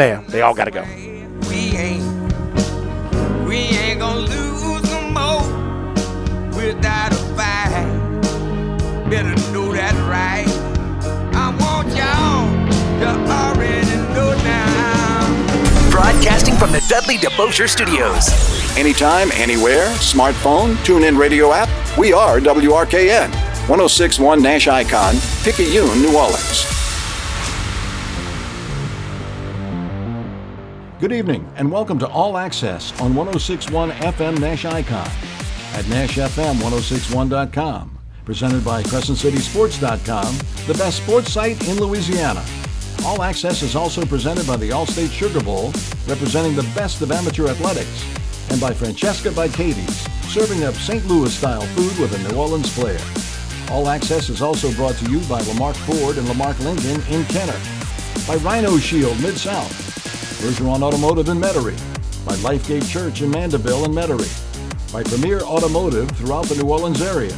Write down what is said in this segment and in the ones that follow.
Bam. They all got to go. We ain't gonna lose no more without a fight. Better know that right. I want y'all to already know now. Broadcasting from the Dudley DeBosier Studios. Anytime, anywhere, smartphone, TuneIn radio app, we are WRKN. 106.1 NASH ICON, Picayune, New Orleans. Good evening, and welcome to All Access on 106.1 FM Nash Icon at NASHFM1061.com. Presented by CrescentCitySports.com, the best sports site in Louisiana. All Access is also presented by the Allstate Sugar Bowl, representing the best of amateur athletics, and by Francesca by Bicati's, serving up St. Louis-style food with a New Orleans flair. All Access is also brought to you by Lamarck Ford and Lamarck Lincoln in Kenner, by Rhino Shield Mid-South, Bergeron Automotive in Metairie, by Lifegate Church in Mandeville and Metairie, by Premier Automotive throughout the New Orleans area,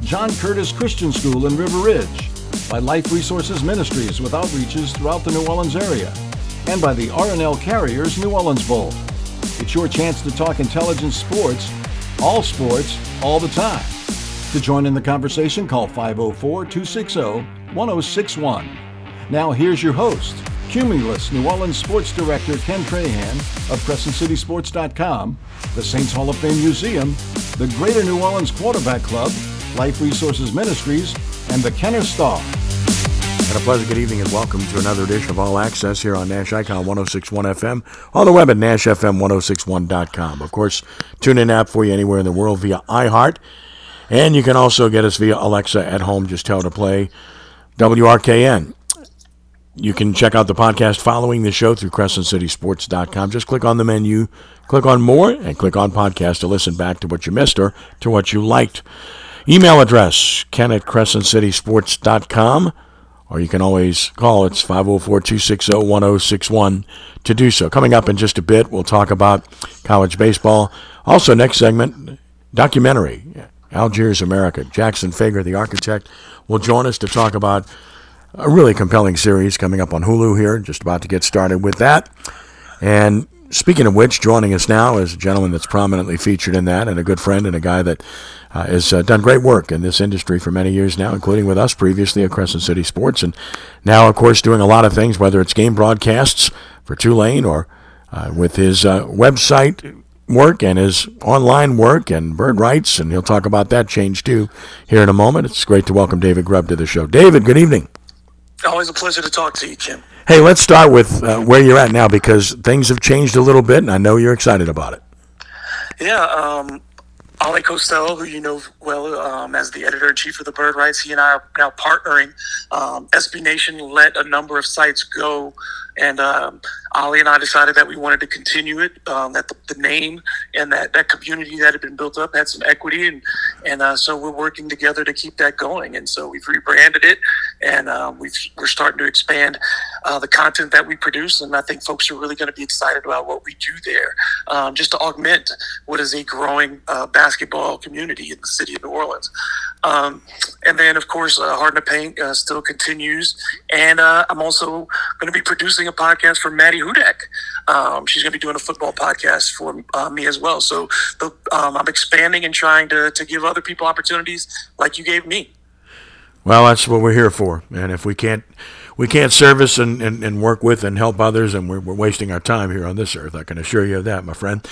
John Curtis Christian School in River Ridge, by Life Resources Ministries with outreaches throughout the New Orleans area, and by the R&L Carriers New Orleans Bowl. It's your chance to talk intelligence sports, all the time. To join in the conversation, call 504-260-1061. Now here's your host, Cumulus New Orleans Sports Director Ken Trahan of CrescentCitySports.com, the Saints Hall of Fame Museum, the Greater New Orleans Quarterback Club, Life Resources Ministries, and the Kenner Star. And a pleasant good evening and welcome to another edition of All Access here on Nash Icon 106.1 FM, on the web at NASHFM1061.com. Of course, tune in app for you anywhere in the world via iHeart, and you can also get us via Alexa at home. Just tell her to play WRKN. You can check out the podcast following the show through CrescentCitySports.com. Just click on the menu, click on More, and click on Podcast to listen back to what you missed or to what you liked. Email address, ken@CrescentCitySports.com, or you can always call. It's 504-260-1061 to do so. Coming up in just a bit, we'll talk about college baseball. Also, next segment, documentary, Algiers America. Jackson Fager, the architect, will join us to talk about a really compelling series coming up on Hulu here. Just about to get started with that. And speaking of which, joining us now is a gentleman that's prominently featured in that, and a good friend and a guy that has done great work in this industry for many years now, including with us previously at Crescent City Sports. And now, of course, doing a lot of things, whether it's game broadcasts for Tulane or with his website work and his online work and Bird Writes. And he'll talk about that change, too, here in a moment. It's great to welcome David Grubb to the show. David, good evening. Always a pleasure to talk to you, Jim. Hey, let's start with where you're at now, because things have changed a little bit, and I know you're excited about it. Yeah, Ollie Costello, who you know well as the editor-in-chief of the Bird Writes, he and I are now partnering. SB Nation let a number of sites go, and Ollie and I decided that we wanted to continue it, that the name and that community that had been built up had some equity, and so we're working together to keep that going. And so we've rebranded it, and we're starting to expand the content that we produce, and I think folks are really going to be excited about what we do there, just to augment what is a growing basketball community in the city of New Orleans. And then, of course, Hard to Paint still continues, and I'm also going to be producing a podcast for Maddie Hudak. She's going to be doing a football podcast for me as well. So I'm expanding and trying to give other people opportunities like you gave me. Well, that's what we're here for. And if we can't service and work with and help others, and we're wasting our time here on this earth, I can assure you of that, my friend.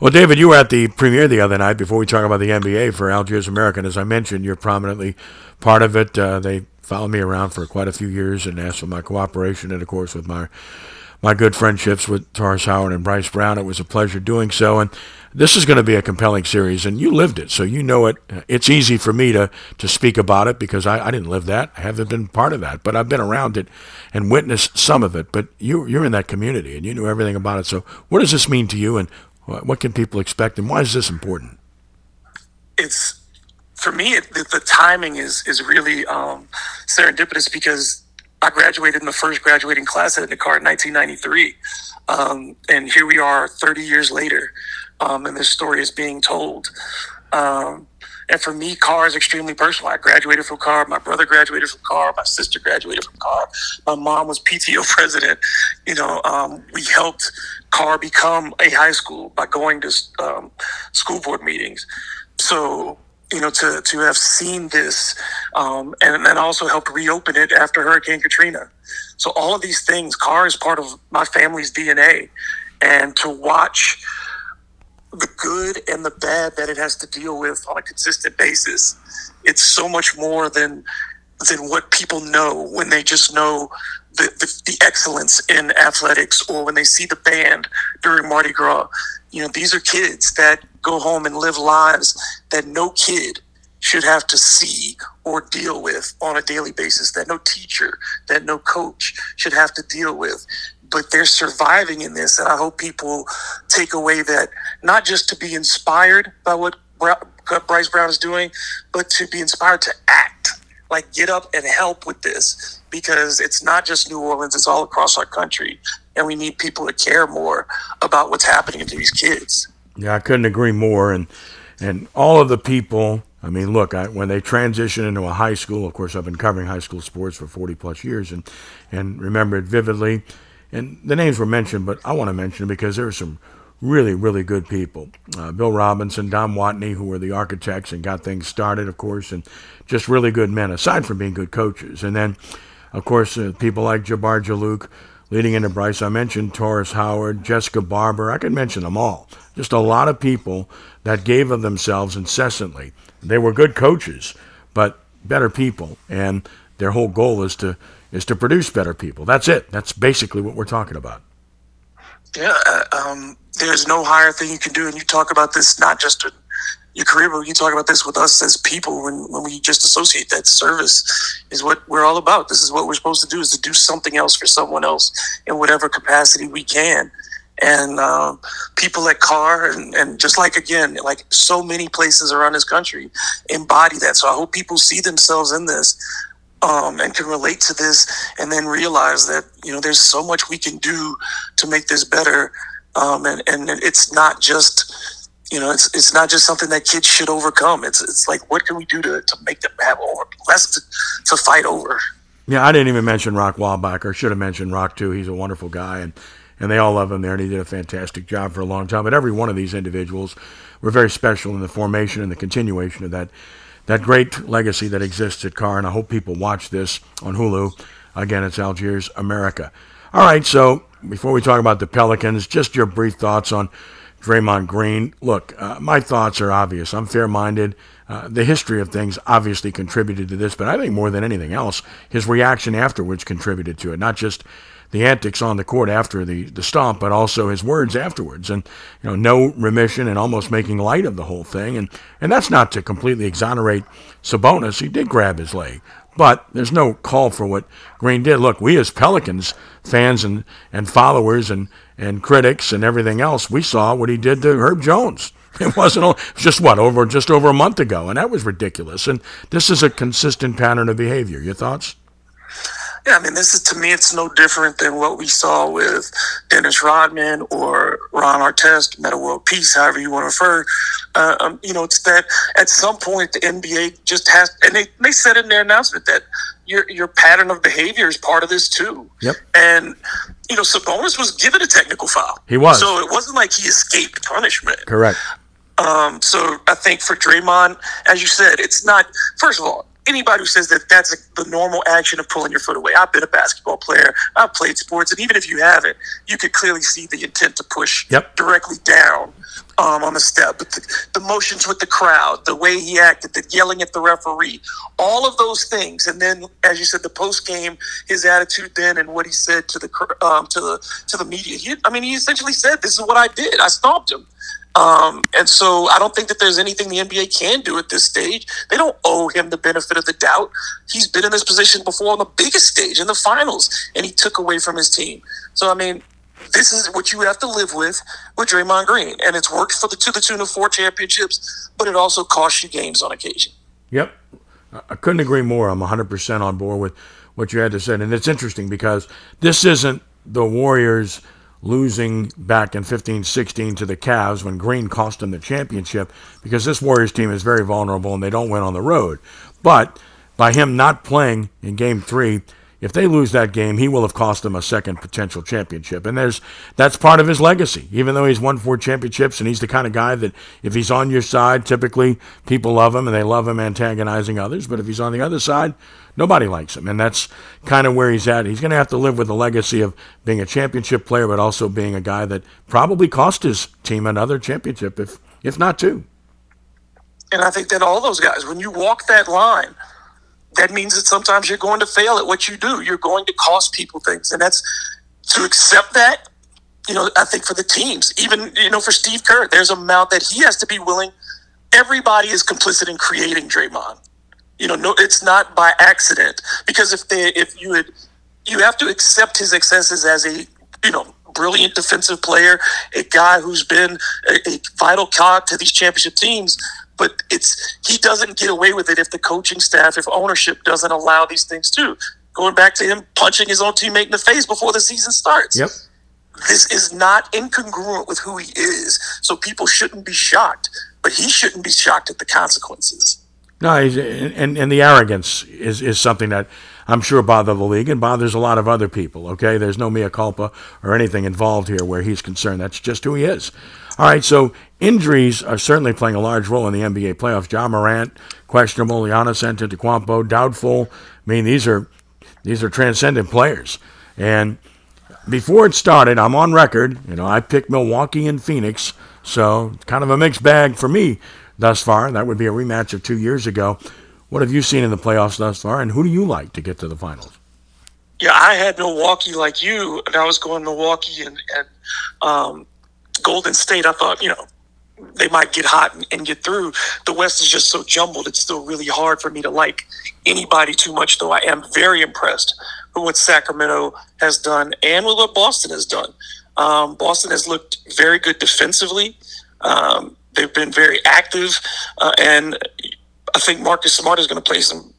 Well, David, you were at the premiere the other night. Before we talk about the NBA for Algiers America, as I mentioned, you're prominently part of it. They followed me around for quite a few years and asked for my cooperation, and, of course, with my good friendships with Taurus Howard and Bryce Brown. It was a pleasure doing so, and this is going to be a compelling series, and you lived it, so you know it. It's easy for me to speak about it because I didn't live that. I haven't been part of that, but I've been around it and witnessed some of it, but you're in that community, and you knew everything about it. So what does this mean to you, and what can people expect, and why is this important? It's, for me, the timing is really serendipitous because I graduated in the first graduating class at the CAR in 1993, and here we are 30 years later, and this story is being told. And for me, CAR is extremely personal. I graduated from CAR. My brother graduated from CAR. My sister graduated from CAR. My mom was PTO president. You know, we helped CAR become a high school by going to school board meetings. So, you know, to have seen this and also helped reopen it after Hurricane Katrina. So all of these things, CAR is part of my family's DNA. And to watch the good and the bad that it has to deal with on a consistent basis, it's so much more than what people know when they just know the excellence in athletics, or when they see the band during Mardi Gras. You know, these are kids that go home and live lives that no kid should have to see or deal with on a daily basis, that no teacher, that no coach should have to deal with. But they're surviving in this, and I hope people take away that, not just to be inspired by what Bryce Brown is doing, but to be inspired to act, like get up and help with this, because it's not just New Orleans, it's all across our country, and we need people to care more about what's happening to these kids. Yeah, I couldn't agree more, and all of the people, I mean, look, when they transition into a high school, of course, I've been covering high school sports for 40-plus years and remember it vividly. And the names were mentioned, but I want to mention it because there are some really, really good people. Bill Robinson, Dom Watney, who were the architects and got things started, of course, and just really good men, aside from being good coaches. And then, of course, people like Jabbar Juluke, leading into Bryce. I mentioned Taurus Howard, Jessica Barber. I could mention them all. Just a lot of people that gave of themselves incessantly. They were good coaches, but better people. And their whole goal is to produce better people. That's it. That's basically what we're talking about. Yeah, there's no higher thing you can do. And you talk about this not just in your career, but you talk about this with us as people when we just associate that service is what we're all about. This is what we're supposed to do, is to do something else for someone else in whatever capacity we can. And people at CAR and just like, again, like so many places around this country embody that. So I hope people see themselves in this. And can relate to this, and then realize that, you know, there's so much we can do to make this better. And it's not just, you know, it's not just something that kids should overcome. It's like, what can we do to make them have less to fight over? Yeah, I didn't even mention Rock Weilbacher. Should have mentioned Rock too. He's a wonderful guy, and they all love him there, and he did a fantastic job for a long time. But every one of these individuals were very special in the formation and the continuation of that great legacy that exists at CAR, and I hope people watch this on Hulu. Again, it's Algiers America. All right, so before we talk about the Pelicans, just your brief thoughts on Draymond Green. Look, my thoughts are obvious. I'm fair-minded. The history of things obviously contributed to this, but I think more than anything else, his reaction afterwards contributed to it, not just the antics on the court after the stomp, but also his words afterwards, and, you know, no remission and almost making light of the whole thing. And that's not to completely exonerate Sabonis. He did grab his leg, but there's no call for what Green did. Look, we as Pelicans fans and followers and critics and everything else, we saw what he did to Herb Jones. It wasn't just over a month ago, and that was ridiculous. And this is a consistent pattern of behavior. Your thoughts? Yeah, I mean, this is, to me, it's no different than what we saw with Dennis Rodman or Ron Artest, Metta World Peace, however you want to refer. You know, it's that at some point the NBA just has, and they said in their announcement that your pattern of behavior is part of this too. Yep. And, you know, Sabonis was given a technical foul. He was. So it wasn't like he escaped punishment. Correct. So I think for Draymond, as you said, it's not, first of all, anybody who says that that's the normal action of pulling your foot away. I've been a basketball player. I've played sports. And even if you haven't, you could clearly see the intent to push directly down on the step. But the motions with the crowd, the way he acted, the yelling at the referee, all of those things. And then, as you said, the post game, his attitude then and what he said to the media. He essentially said, this is what I did. I stomped him. And so I don't think that there's anything the NBA can do at this stage. They don't owe him the benefit of the doubt. He's been in this position before on the biggest stage, in the finals, and he took away from his team. So, I mean, this is what you have to live with Draymond Green. And it's worked to the tune of 4 championships, but it also costs you games on occasion. Yep. I couldn't agree more. I'm 100% on board with what you had to say. And it's interesting because this isn't the Warriors losing back in 15-16 to the Cavs when Green cost them the championship, because this Warriors team is very vulnerable and they don't win on the road. But by him not playing in Game 3, if they lose that game, he will have cost them a second potential championship. And that's part of his legacy. Even though he's won 4 championships and he's the kind of guy that if he's on your side, typically people love him and they love him antagonizing others. But if he's on the other side, nobody likes him. And that's kind of where he's at. He's going to have to live with the legacy of being a championship player, but also being a guy that probably cost his team another championship, if not two. And I think that all those guys, when you walk that line, that means that sometimes you're going to fail at what you do. You're going to cost people things. And that's to accept that, I think for the teams, even, for Steve Kerr, there's an amount that he has to be willing. Everybody is complicit in creating Draymond. No, it's not by accident, because you have to accept his successes as a, brilliant defensive player, a guy who's been a vital cog to these championship teams. But he doesn't get away with it if the coaching staff, if ownership doesn't allow these things to. Going back to him punching his own teammate in the face before the season starts. Yep. This is not incongruent with who he is. So people shouldn't be shocked, but he shouldn't be shocked at the consequences. No, and the arrogance is something that I'm sure bothers the league and bothers a lot of other people, okay? There's no mea culpa or anything involved here where he's concerned. That's just who he is. All right, so injuries are certainly playing a large role in the NBA playoffs. Ja Morant, questionable. Giannis Antetokounmpo, doubtful. I mean, these are transcendent players. And before it started, I'm on record. I picked Milwaukee and Phoenix, so kind of a mixed bag for me thus far. That would be a rematch of 2 years ago. What have you seen in the playoffs thus far, and who do you like to get to the finals? Yeah, I had Milwaukee like you, and I was going Milwaukee and Golden State. I thought, they might get hot and get through. The West is just so jumbled. It's still really hard for me to like anybody too much, though I am very impressed with what Sacramento has done and with what Boston has done. Boston has looked very good defensively. They've been very active, and I think Marcus Smart is going to play some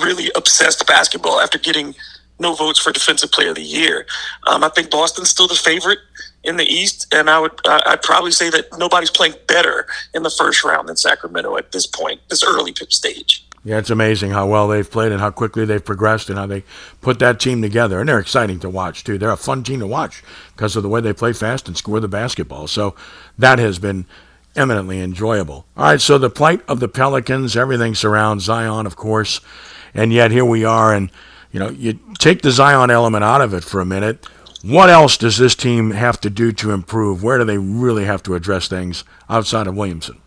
really obsessed basketball after getting no votes for Defensive Player of the Year. I think Boston's still the favorite in the East, and I'd probably say that nobody's playing better in the first round than Sacramento at this point, this early stage. Yeah, it's amazing how well they've played and how quickly they've progressed and how they put that team together. And they're exciting to watch, too. They're a fun team to watch because of the way they play fast and score the basketball. So that has been eminently enjoyable. All right, so the plight of the Pelicans, everything surrounds Zion, of course, and yet here we are, and you take the Zion element out of it for a minute. What else does this team have to do to improve? Where do they really have to address things outside of Williamson?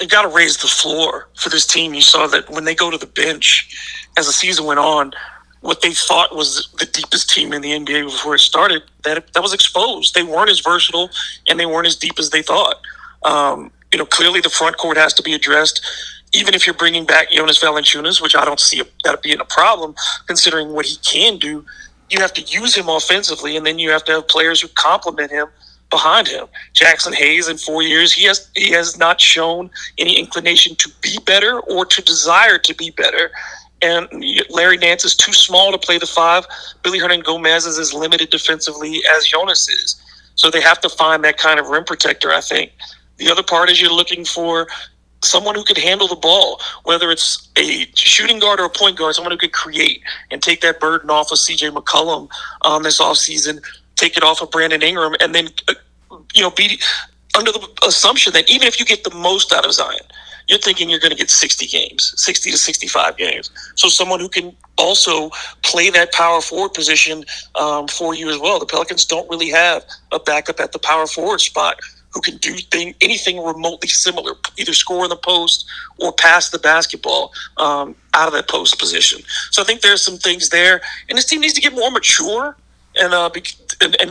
They got to raise the floor for this team. You saw that when they go to the bench, as the season went on, what they thought was the deepest team in the NBA before it started, that was exposed. They weren't as versatile and they weren't as deep as they thought. Clearly the front court has to be addressed. Even if you're bringing back Jonas Valanciunas, which I don't see that being a problem, considering what he can do, you have to use him offensively, and then you have to have players who complement him behind him. Jackson Hayes, in 4 years, he has not shown any inclination to be better or to desire to be better. And Larry Nance is too small to play the five. Billy Hernangomez is as limited defensively as Jonas is. So they have to find that kind of rim protector, I think. The other part is you're looking for someone who could handle the ball, whether it's a shooting guard or a point guard, someone who could create and take that burden off of C.J. McCollum this offseason, take it off of Brandon Ingram, and then be under the assumption that even if you get the most out of Zion, you're thinking you're going to get 60 to 65 games. So someone who can also play that power forward position for you as well. The Pelicans don't really have a backup at the power forward spot who can do anything remotely similar, either score in the post or pass the basketball out of that post position. So I think there's some things there. And this team needs to get more mature and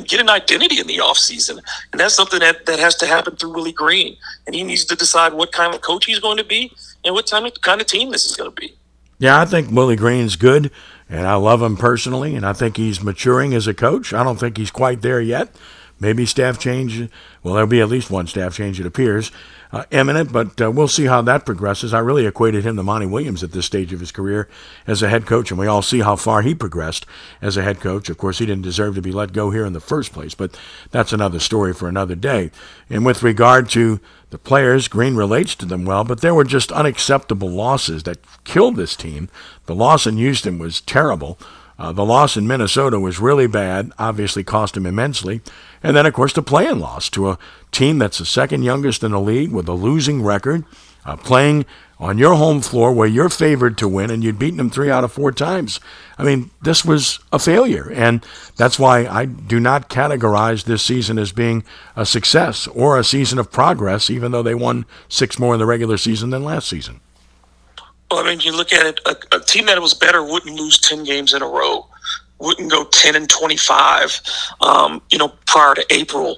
get an identity in the offseason. And that's something that has to happen through Willie Green. And he needs to decide what kind of coach he's going to be and what kind of team this is going to be. Yeah, I think Willie Green's good, and I love him personally, and I think he's maturing as a coach. I don't think he's quite there yet. Maybe staff change. Well, there'll be at least one staff change, it appears, imminent, but we'll see how that progresses. I really equated him to Monty Williams at this stage of his career as a head coach, and we all see how far he progressed as a head coach. Of course, he didn't deserve to be let go here in the first place, but that's another story for another day. And with regard to the players, Green relates to them well, but there were just unacceptable losses that killed this team. The loss in Houston was terrible. The loss in Minnesota was really bad, obviously cost him immensely. And then, of course, the play-in loss to a team that's the second youngest in the league with a losing record, playing on your home floor where you're favored to win, and you'd beaten them 3 out of 4 times. I mean, this was a failure, and that's why I do not categorize this season as being a success or a season of progress, even though they won 6 more in the regular season than last season. Well, I mean, you look at it, a team that was better wouldn't lose 10 games in a row, wouldn't go 10-25, prior to April,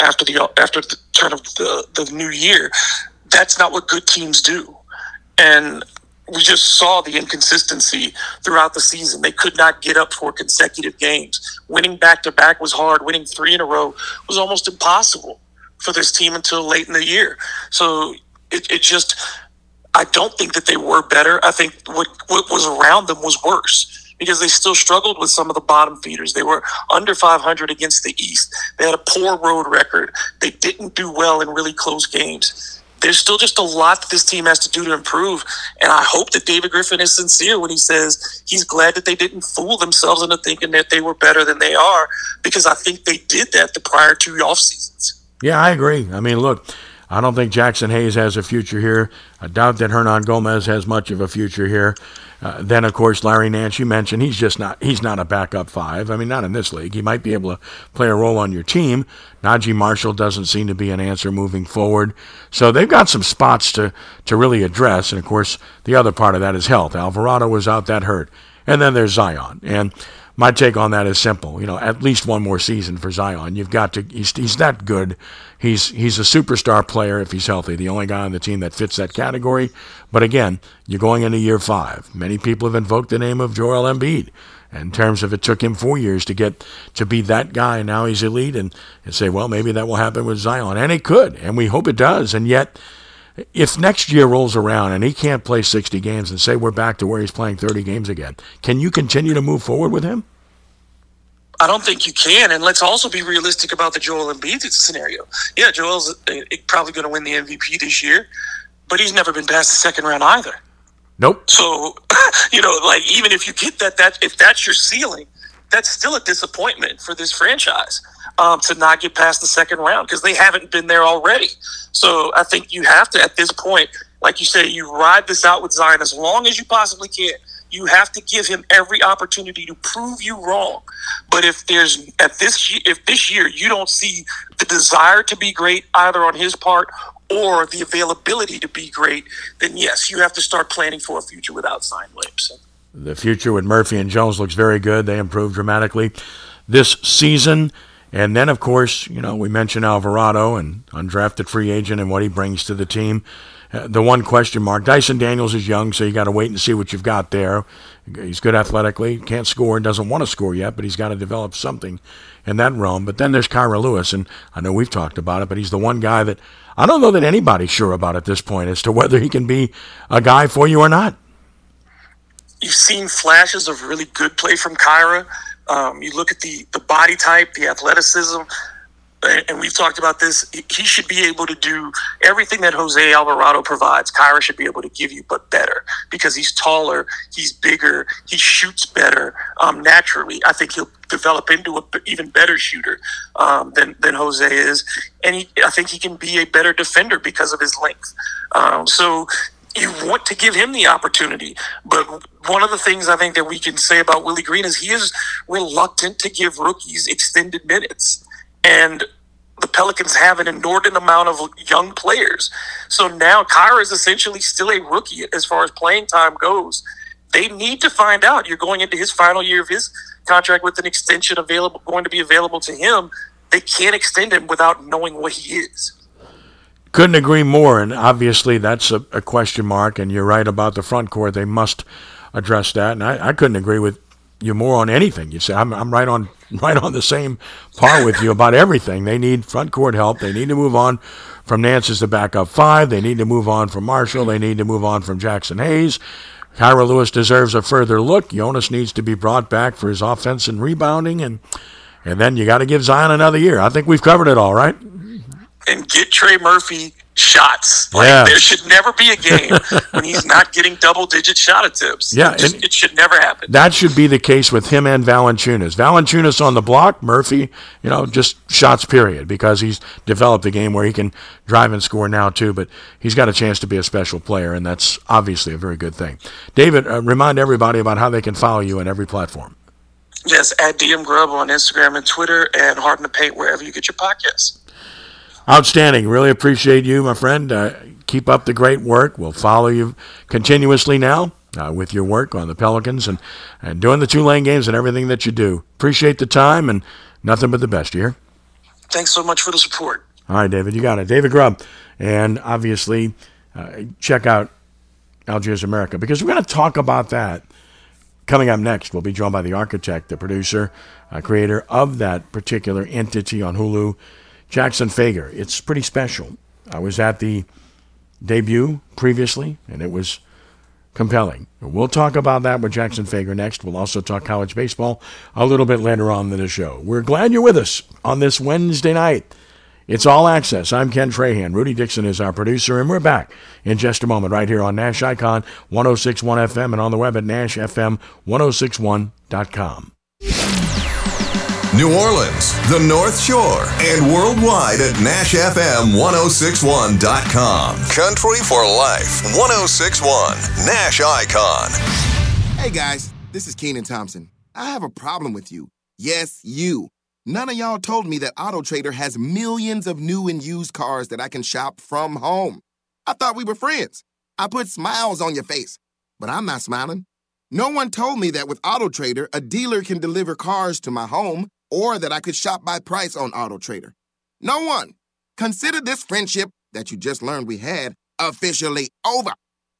after the turn of the new year. That's not what good teams do. And we just saw the inconsistency throughout the season. They could not get up for consecutive games. Winning back-to-back was hard. Winning 3 in a row was almost impossible for this team until late in the year. So it just... I don't think that they were better. I think what was around them was worse because they still struggled with some of the bottom feeders. They were under 500 against the East. They had a poor road record. They didn't do well in really close games. There's still just a lot that this team has to do to improve, and I hope that David Griffin is sincere when he says he's glad that they didn't fool themselves into thinking that they were better than they are, because I think they did that the prior 2 off seasons. Yeah, I agree. I mean, look, I don't think Jackson Hayes has a future here. I doubt that Hernan Gomez has much of a future here. Then, of course, Larry Nance, you mentioned, he's not a backup 5. I mean, not in this league. He might be able to play a role on your team. Najee Marshall doesn't seem to be an answer moving forward. So they've got some spots to really address. And, of course, the other part of that is health. Alvarado was out, that hurt. And then there's Zion. And my take on that is simple. You know, at least one more season for Zion. You've got to. He's that good. He's a superstar player if he's healthy. The only guy on the team that fits that category. But again, you're going into year 5. Many people have invoked the name of Joel Embiid in terms of it took him 4 years to get to be that guy. Now he's elite, and say, well, maybe that will happen with Zion, and it could, and we hope it does. And yet, if next year rolls around and he can't play 60 games and say we're back to where he's playing 30 games again, can you continue to move forward with him? I don't think you can, and let's also be realistic about the Joel Embiid scenario. Yeah, Joel's probably going to win the MVP this year, but he's never been past the second round either. Nope. So, even if you get that if that's your ceiling, that's still a disappointment for this franchise. To not get past the second round because they haven't been there already. So I think you have to, at this point, like you say, you ride this out with Zion as long as you possibly can. You have to give him every opportunity to prove you wrong. But if this year you don't see the desire to be great either on his part or the availability to be great, then yes, you have to start planning for a future without Zion Williamson. The future with Murphy and Jones looks very good. They improved dramatically this season. And then, of course, we mentioned Alvarado and undrafted free agent and what he brings to the team. The one question mark, Dyson Daniels is young, so you got to wait and see what you've got there. He's good athletically, can't score, and doesn't want to score yet, but he's got to develop something in that realm. But then there's Kira Lewis, and I know we've talked about it, but he's the one guy that I don't know that anybody's sure about at this point as to whether he can be a guy for you or not. You've seen flashes of really good play from Kira. You look at the body type, the athleticism, and we've talked about this. He should be able to do everything that Jose Alvarado provides. Kira should be able to give you, but better, because he's taller, he's bigger, he shoots better naturally. I think he'll develop into an even better shooter than Jose is. And I think he can be a better defender because of his length. So you want to give him the opportunity. But one of the things I think that we can say about Willie Green is he is reluctant to give rookies extended minutes. And the Pelicans have an inordinate amount of young players. So now Kira is essentially still a rookie as far as playing time goes. They need to find out. You're going into his final year of his contract with an extension going to be available to him. They can't extend him without knowing what he is. Couldn't agree more, and obviously that's a question mark, and you're right about the front court. They must address that, and I couldn't agree with you're more on anything. You say, I'm right on the same par with you about everything. They need front court help. They need to move on from Nance as the backup five. They need to move on from Marshall. They need to move on from Jackson Hayes. Kira Lewis deserves a further look. Jonas needs to be brought back for his offense and rebounding, and then you got to give Zion another year. I think we've covered it all, right? And get Trey Murphy shots. There should never be a game when he's not getting double-digit shot attempts. Yeah, it should never happen. That should be the case with him and Valanciunas. Valanciunas on the block, Murphy, just shots, period, because he's developed a game where he can drive and score now, too, but he's got a chance to be a special player, and that's obviously a very good thing. David, remind everybody about how they can follow you on every platform. Yes, at DM Grubb on Instagram and Twitter, and Hard in the Paint wherever you get your podcasts. Outstanding. Really appreciate you, my friend. Keep up the great work. We'll follow you continuously now with your work on the Pelicans and doing the two-lane games and everything that you do. Appreciate the time and nothing but the best here. Thanks so much for the support. All right, David, you got it. David Grubb. And obviously, check out Algiers America because we're going to talk about that. Coming up next, we'll be joined by the architect, the producer, creator of that particular entity on Hulu, Jackson Fager. It's pretty special. I was at the debut previously, and it was compelling. We'll talk about that with Jackson Fager next. We'll also talk college baseball a little bit later on in the show. We're glad you're with us on this Wednesday night. It's All Access. I'm Ken Trahan. Rudy Dixon is our producer, and we're back in just a moment right here on Nash Icon 106.1 FM and on the web at NASHFM1061.com. New Orleans, the North Shore, and worldwide at NASHFM1061.com. Country for Life 1061, Nash Icon. Hey guys, this is Kenan Thompson. I have a problem with you. Yes, you. None of y'all told me that AutoTrader has millions of new and used cars that I can shop from home. I thought we were friends. I put smiles on your face, but I'm not smiling. No one told me that with AutoTrader, a dealer can deliver cars to my home, or that I could shop by price on AutoTrader. No one. Consider this friendship that you just learned we had officially over.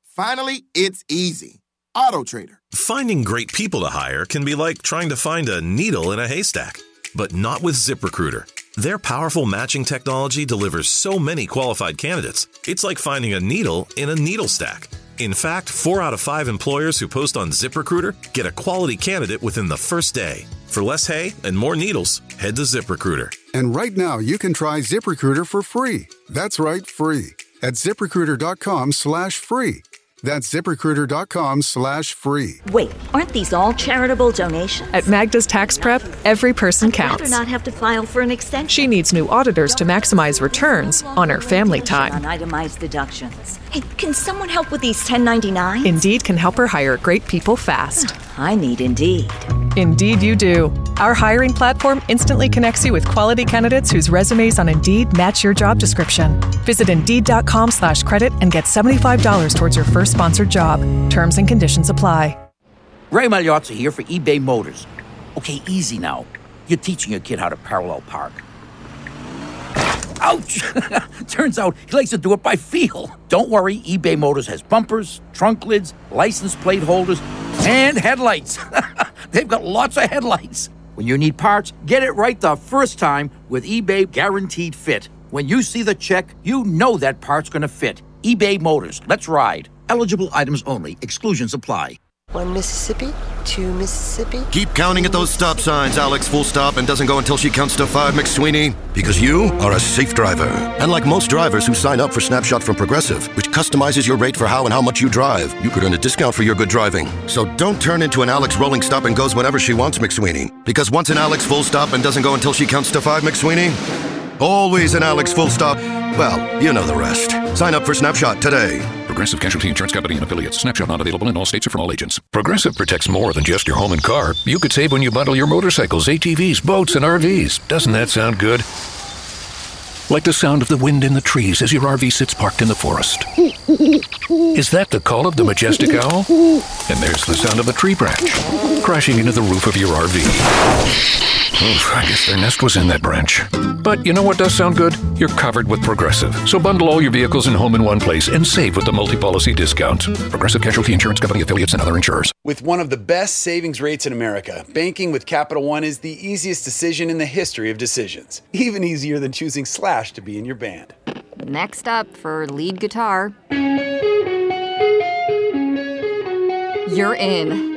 Finally, it's easy. AutoTrader. Finding great people to hire can be like trying to find a needle in a haystack, but not with ZipRecruiter. Their powerful matching technology delivers so many qualified candidates, it's like finding a needle in a needle stack. In fact, 4 out of 5 employers who post on ZipRecruiter get a quality candidate within the first day. For less hay and more needles, head to ZipRecruiter. And right now, you can try ZipRecruiter for free. That's right, free. At ZipRecruiter.com/free. That's ZipRecruiter.com/free. Wait, aren't these all charitable donations? At Magda's Tax Prep, every person counts. Not have to file for an extension. She needs new auditors to maximize returns on her family time. On itemized deductions. Hey, can someone help with these 1099s? Indeed can help her hire great people fast. I need Indeed. Indeed you do. Our hiring platform instantly connects you with quality candidates whose resumes on Indeed match your job description. Visit Indeed.com/credit and get $75 towards your first sponsored job. Terms and conditions apply. Ray Magliozzi here for eBay Motors. Okay, easy now. You're teaching your kid how to parallel park. Ouch! Turns out he likes to do it by feel. Don't worry, eBay Motors has bumpers, trunk lids, license plate holders, and headlights. They've got lots of headlights. When you need parts, get it right the first time with eBay Guaranteed Fit. When you see the check, you know that part's gonna fit. eBay Motors. Let's ride. Eligible items only. Exclusions apply. 1 Mississippi, 2 Mississippi. Keep counting at those stop signs, Alex. Full stop and doesn't go until she counts to 5, McSweeney. Because you are a safe driver. And like most drivers who sign up for Snapshot from Progressive, which customizes your rate for how and how much you drive, you could earn a discount for your good driving. So don't turn into an Alex rolling stop and goes whenever she wants, McSweeney. Because once an Alex full stop and doesn't go until she counts to 5, McSweeney, always an Alex full stop. Well, you know the rest. Sign up for Snapshot today. Progressive Casualty Insurance Company and affiliates. Snapshot not available in all states or from all agents. Progressive protects more than just your home and car. You could save when you bundle your motorcycles, ATVs, boats, and RVs. Doesn't that sound good? Like the sound of the wind in the trees as your RV sits parked in the forest. Is that the call of the majestic owl? And there's the sound of a tree branch crashing into the roof of your RV. Oof, I guess their nest was in that branch. But you know what does sound good? You're covered with Progressive. So bundle all your vehicles and home in one place and save with the multi-policy discount. Progressive Casualty Insurance Company affiliates and other insurers. With one of the best savings rates in America, banking with Capital One is the easiest decision in the history of decisions. Even easier than choosing Slash to be in your band. Next up for lead guitar. You're in.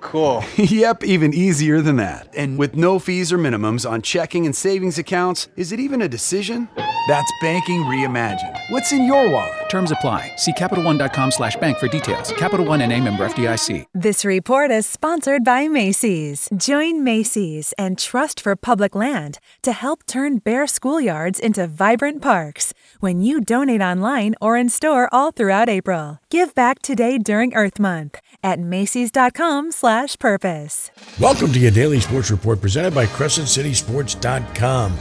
Cool. Yep, even easier than that. And with no fees or minimums on checking and savings accounts, is it even a decision? That's banking reimagined. What's in your wallet? Terms apply. See CapitalOne.com/bank for details. Capital One NA, member FDIC. This report is sponsored by Macy's. Join Macy's and Trust for Public Land to help turn bare schoolyards into vibrant parks when you donate online or in store all throughout April. Give back today during Earth Month at Macy's.com/purpose. Welcome to your daily sports report presented by CrescentCitySports.com.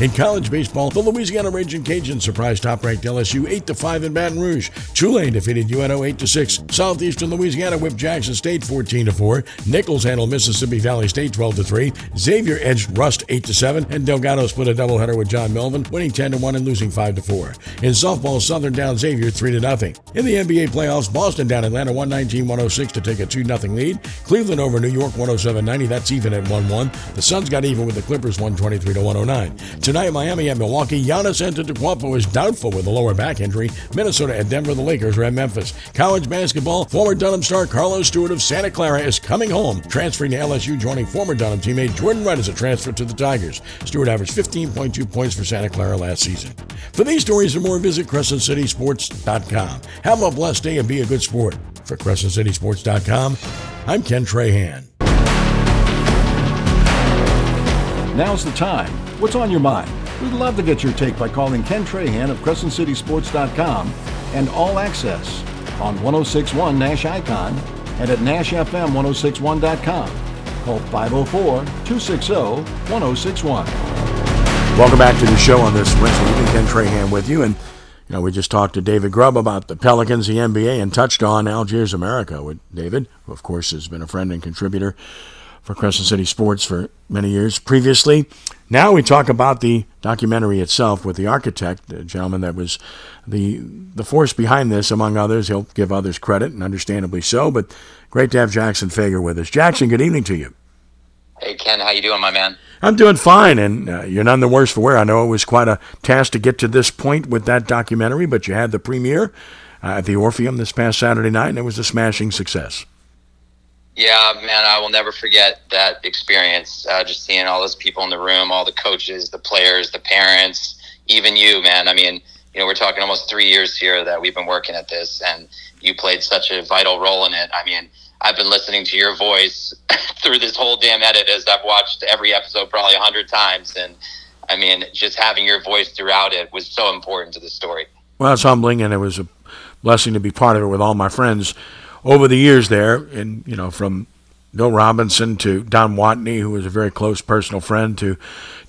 In college baseball, the Louisiana Ragin' Cajuns surprised top-ranked LSU 8-5 in Baton Rouge. Tulane defeated UNO 8-6. Southeastern Louisiana whipped Jackson State 14-4. Nichols handled Mississippi Valley State 12-3. Xavier edged Rust 8-7. And Delgado split a doubleheader with John Melvin, winning 10-1 and losing 5-4. In softball, Southern down Xavier 3-0. In the NBA playoffs, Boston down Atlanta 119-106 to take a 2-0 lead. Cleveland over New York 107-90. That's even at 1-1. The Suns got even with the Clippers 123-109. Tonight, Miami at Milwaukee. Giannis Antetokounmpo is doubtful with a lower back injury. Minnesota at Denver. The Lakers are at Memphis. College basketball, former Dunham star Carlos Stewart of Santa Clara is coming home, transferring to LSU, joining former Dunham teammate Jordan Wright as a transfer to the Tigers. Stewart averaged 15.2 points for Santa Clara last season. For these stories and more, visit CrescentCitySports.com. Have a blessed day and be a good sport. For CrescentCitySports.com, I'm Ken Trahan. Now's the time. What's on your mind? We'd love to get your take by calling Ken Trahan of CrescentCitySports.com and All Access on 106.1 NASH ICON and at NASHFM1061.com. Call 504-260-1061. Welcome back to the show on this Wednesday evening. Ken Trahan with you. And, you know, we just talked to David Grubb about the Pelicans, the NBA, and touched on Algiers America with David, who, of course, has been a friend and contributor for Crescent City Sports for many years previously. Now we talk about the documentary itself with the architect, the gentleman that was the force behind this, among others. He'll give others credit, and understandably so, but great to have Jackson Fager with us. Jackson, good evening to you. Hey, Ken. How you doing, my man? I'm doing fine, and you're none the worse for wear. I know it was quite a task to get to this point with that documentary, but you had the premiere at the Orpheum this past Saturday night, and it was a smashing success. Yeah, man, I will never forget that experience, just seeing all those people in the room, all the coaches, the players, the parents, even you, man. I mean, you know, we're talking almost 3 years here that we've been working at this, and you played such a vital role in it. I mean, I've been listening to your voice through this whole damn edit as I've watched every episode probably 100 times, and, I mean, just having your voice throughout it was so important to the story. Well, it's humbling, and it was a blessing to be part of it with all my friends over the years there, and, you know, from Bill Robinson to Dom Watney, who was a very close personal friend, to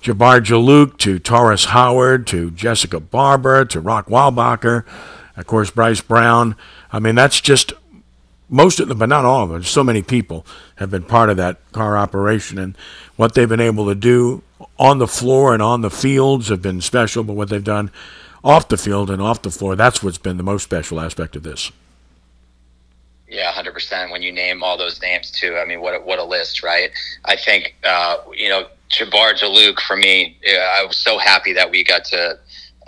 Jabbar Juluke, to Taurus Howard, to Jessica Barber, to Rock Weilbacher, of course, Bryce Brown. I mean, that's just most of them, but not all of them. So many people have been part of that CAR operation, and what they've been able to do on the floor and on the fields have been special, but what they've done off the field and off the floor, that's what's been the most special aspect of this. Yeah, 100%. When you name all those names, too, I mean, what a list, right? I think, you know, Jabbar Juluke, for me, I was so happy that we got to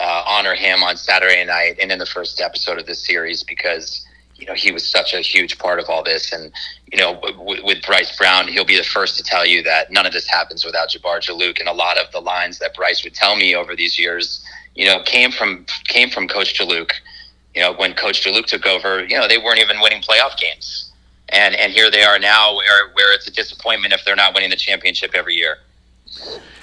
honor him on Saturday night and in the first episode of this series because, you know, he was such a huge part of all this. And, you know, with Bryce Brown, he'll be the first to tell you that none of this happens without Jabbar Juluke. And a lot of the lines that Bryce would tell me over these years, you know, came from Coach Juluke. You know, when Coach Juluke took over, you know, they weren't even winning playoff games. And here they are now where it's a disappointment if they're not winning the championship every year.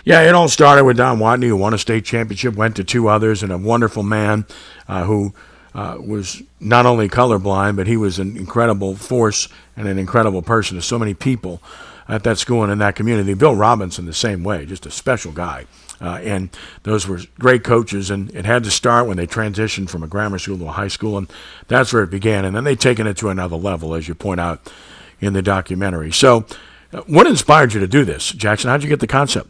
Yeah, it all started with Don Watney, who won a state championship, went to two others, and a wonderful man who was not only colorblind, but he was an incredible force and an incredible person to so many people at that school and in that community. Bill Robinson the same way, just a special guy. And those were great coaches, and it had to start when they transitioned from a grammar school to a high school, and that's where it began. And then they've taken it to another level, as you point out in the documentary. So what inspired you to do this, Jackson? How did you get the concept?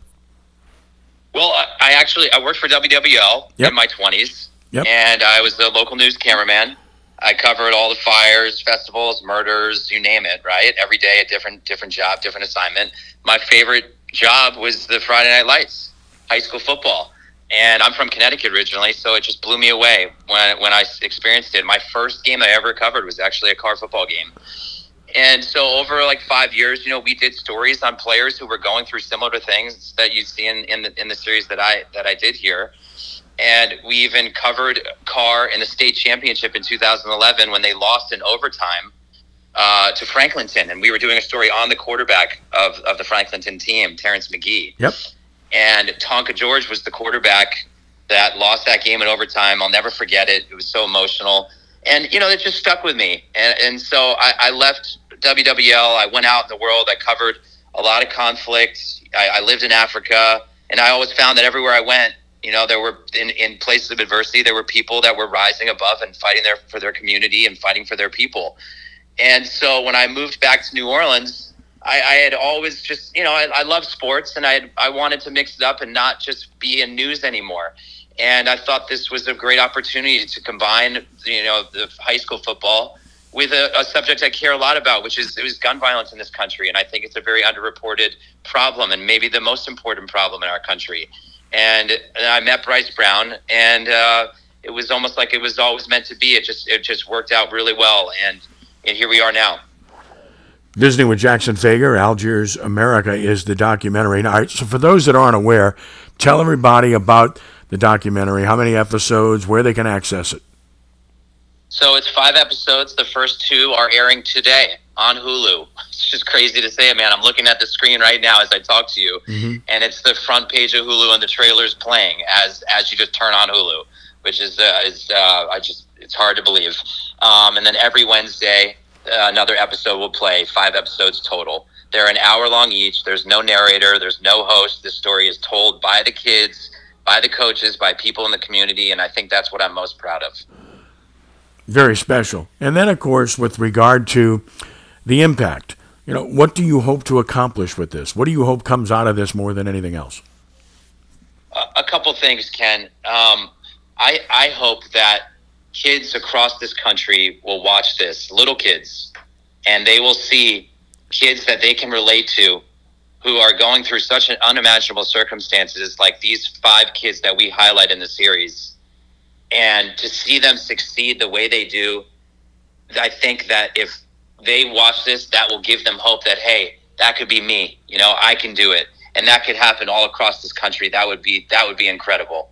Well, I worked for WWL in my 20s, and I was the local news cameraman. I covered all the fires, festivals, murders, you name it, right? Every day, a different job, different assignment. My favorite job was the Friday Night Lights, high school football. And I'm from Connecticut originally, so it just blew me away when I experienced it. My first game I ever covered was actually a CAR football game. And so over like 5 years, you know, we did stories on players who were going through similar things that you see in the series that I did here. And we even covered CAR in the state championship in 2011 when they lost in overtime to Franklinton. And we were doing a story on the quarterback of the Franklinton team, Terrence McGee. Yep. And Tonka George was the quarterback that lost that game in overtime. I'll never forget it. It was so emotional. And, you know, it just stuck with me. And so I left WWL. I went out in the world. I covered a lot of conflicts. I lived in Africa. And I always found that everywhere I went, you know, there were in places of adversity, there were people that were rising above and fighting for their community and fighting for their people. And so when I moved back to New Orleans, I had always just, you know, I love sports, and I wanted to mix it up and not just be in news anymore. And I thought this was a great opportunity to combine, you know, the high school football with a subject I care a lot about, which is it was gun violence in this country. And I think it's a very underreported problem, and maybe the most important problem in our country. And I met Bryce Brown, and it was almost like it was always meant to be. It just worked out really well, and here we are now. Visiting with Jackson Fager, Algiers America is the documentary. All right, so for those that aren't aware, tell everybody about the documentary, how many episodes, where they can access it. So it's 5 episodes. The first 2 are airing today on Hulu. It's just crazy to say it, man. I'm looking at the screen right now as I talk to you, and it's the front page of Hulu, and the trailer's playing as you just turn on Hulu, which is it's hard to believe. And then every Wednesday, another episode will play. 5 episodes total. They're an hour long each. There's no narrator. There's no host. This story is told by the kids, by the coaches, by people in the community, and I think that's what I'm most proud of. Very special. And then, of course, with regard to the impact, you know, what do you hope to accomplish with this? What do you hope comes out of this more than anything else? A couple things, Ken. I hope that kids across this country will watch this, little kids, and they will see kids that they can relate to who are going through such unimaginable circumstances like these 5 kids that we highlight in the series. And to see them succeed the way they do, I think that if they watch this, that will give them hope that, hey, that could be me. You know, I can do it. And that could happen all across this country. That would be incredible.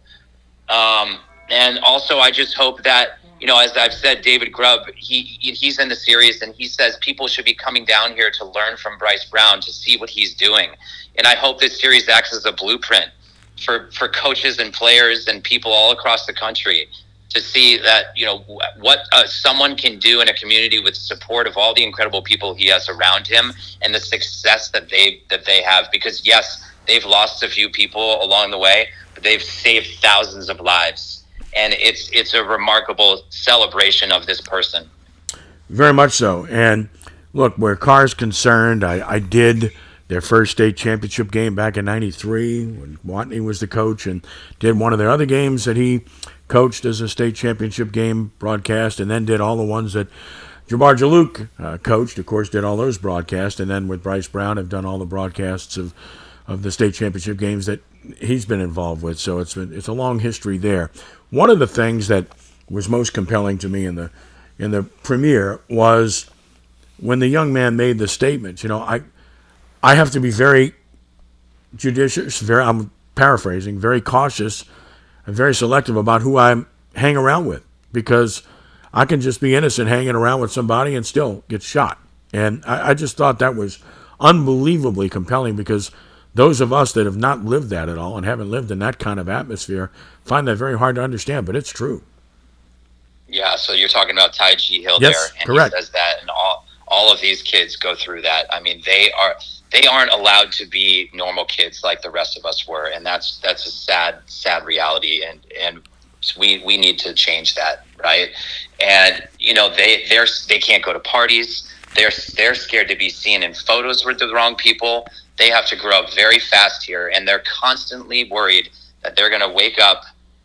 And also, I just hope that, you know, as I've said, David Grubb, he's in the series, and he says people should be coming down here to learn from Bryce Brown, to see what he's doing. And I hope this series acts as a blueprint for coaches and players and people all across the country to see that, you know, what someone can do in a community with support of all the incredible people he has around him and the success that they have. Because, yes, they've lost a few people along the way, but they've saved thousands of lives. And it's a remarkable celebration of this person. Very much so. And, look, where CAR's concerned, I did their first state championship game back in 93 when Watney was the coach, and did one of their other games that he coached as a state championship game broadcast, and then did all the ones that Jabbar Juluke coached, of course, did all those broadcasts, and then with Bryce Brown have done all the broadcasts of the state championship games that he's been involved with. So it's a long history there. One of the things that was most compelling to me in the premiere was when the young man made the statement, you know, I have to be very judicious, I'm paraphrasing, very cautious and very selective about who I hang around with, because I can just be innocent hanging around with somebody and still get shot. And I just thought that was unbelievably compelling, because those of us that have not lived that at all and haven't lived in that kind of atmosphere find that very hard to understand, but it's true. Yeah, so you're talking about Ty G. Hill, yes, there. And correct. He says that, and all of these kids go through that. I mean, they aren't allowed to be normal kids like the rest of us were, and that's a sad reality, and we need to change that, right? And you know, they can't go to parties. They're scared to be seen in photos with the wrong people. They have to grow up very fast here, and they're constantly worried that they're going to wake up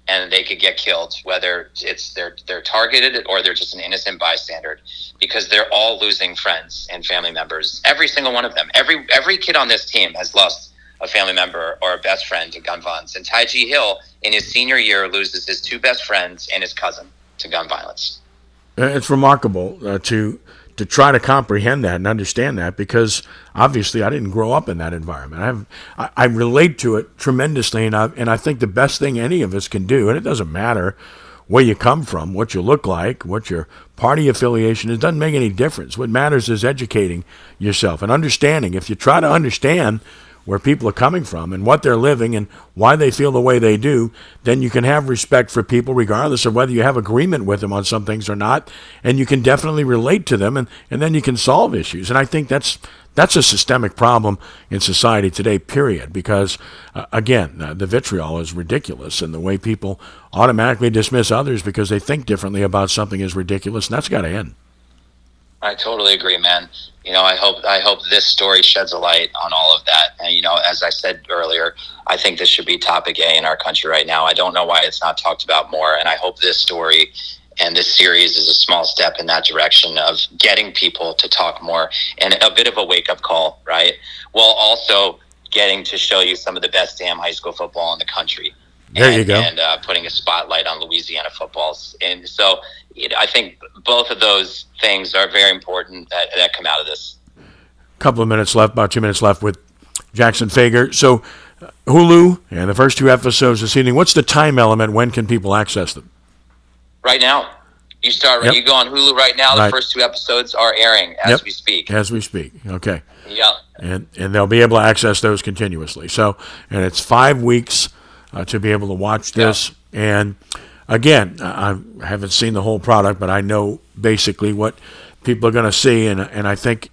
and they could get killed, whether it's they're targeted or they're just an innocent bystander, because they're all losing friends and family members. Every single one of them. Every kid on this team has lost a family member or a best friend to gun violence. And Tyjee Hill, in his senior year, loses his two best friends and his cousin to gun violence. It's remarkable to try to comprehend that and understand that, because obviously I didn't grow up in that environment. I relate to it tremendously, and I think the best thing any of us can do, and it doesn't matter where you come from, what you look like, what your party affiliation is, doesn't make any difference. What matters is educating yourself and understanding. If you try to understand where people are coming from and what they're living and why they feel the way they do, then you can have respect for people regardless of whether you have agreement with them on some things or not, and you can definitely relate to them, and then you can solve issues. And I think that's a systemic problem in society today, period, because, again, the vitriol is ridiculous, and the way people automatically dismiss others because they think differently about something is ridiculous, and that's got to end. I totally agree, man. You know, I hope this story sheds a light on all of that. And, you know, as I said earlier, I think this should be topic A in our country right now. I don't know why it's not talked about more. And I hope this story and this series is a small step in that direction of getting people to talk more and a bit of a wake up call, right? While also getting to show you some of the best damn high school football in the country. There you go. And putting a spotlight on Louisiana football. And so, you know, I think both of those things are very important that come out of this. About 2 minutes left with Jackson Fager. So Hulu and the first two episodes this evening, what's the time element? When can people access them? Right now. You go on Hulu right now. The first two episodes are airing as we speak. As we speak. Okay. Yeah. And they'll be able to access those continuously. So, and it's 5 weeks to be able to watch this. Yeah. And again, I haven't seen the whole product, but I know basically what people are going to see, and I think,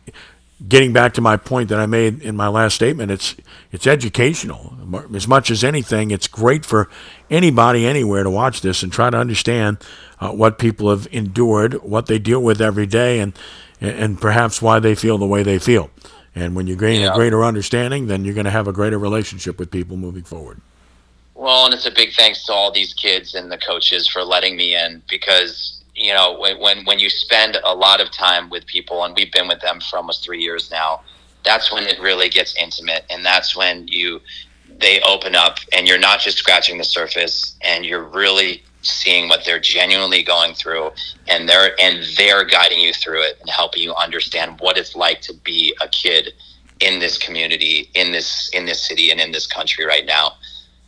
getting back to my point that I made in my last statement, it's educational as much as anything. It's great for anybody anywhere to watch this and try to understand what people have endured, what they deal with every day, and perhaps why they feel the way they feel. And when you gain a greater understanding, then you're going to have a greater relationship with people moving forward. Well, and it's a big thanks to all these kids and the coaches for letting me in, because, you know, when you spend a lot of time with people, and we've been with them for almost 3 years now, that's when it really gets intimate, and that's when they open up, and you're not just scratching the surface, and you're really seeing what they're genuinely going through, and they're guiding you through it and helping you understand what it's like to be a kid in this community, in this city, and in this country right now.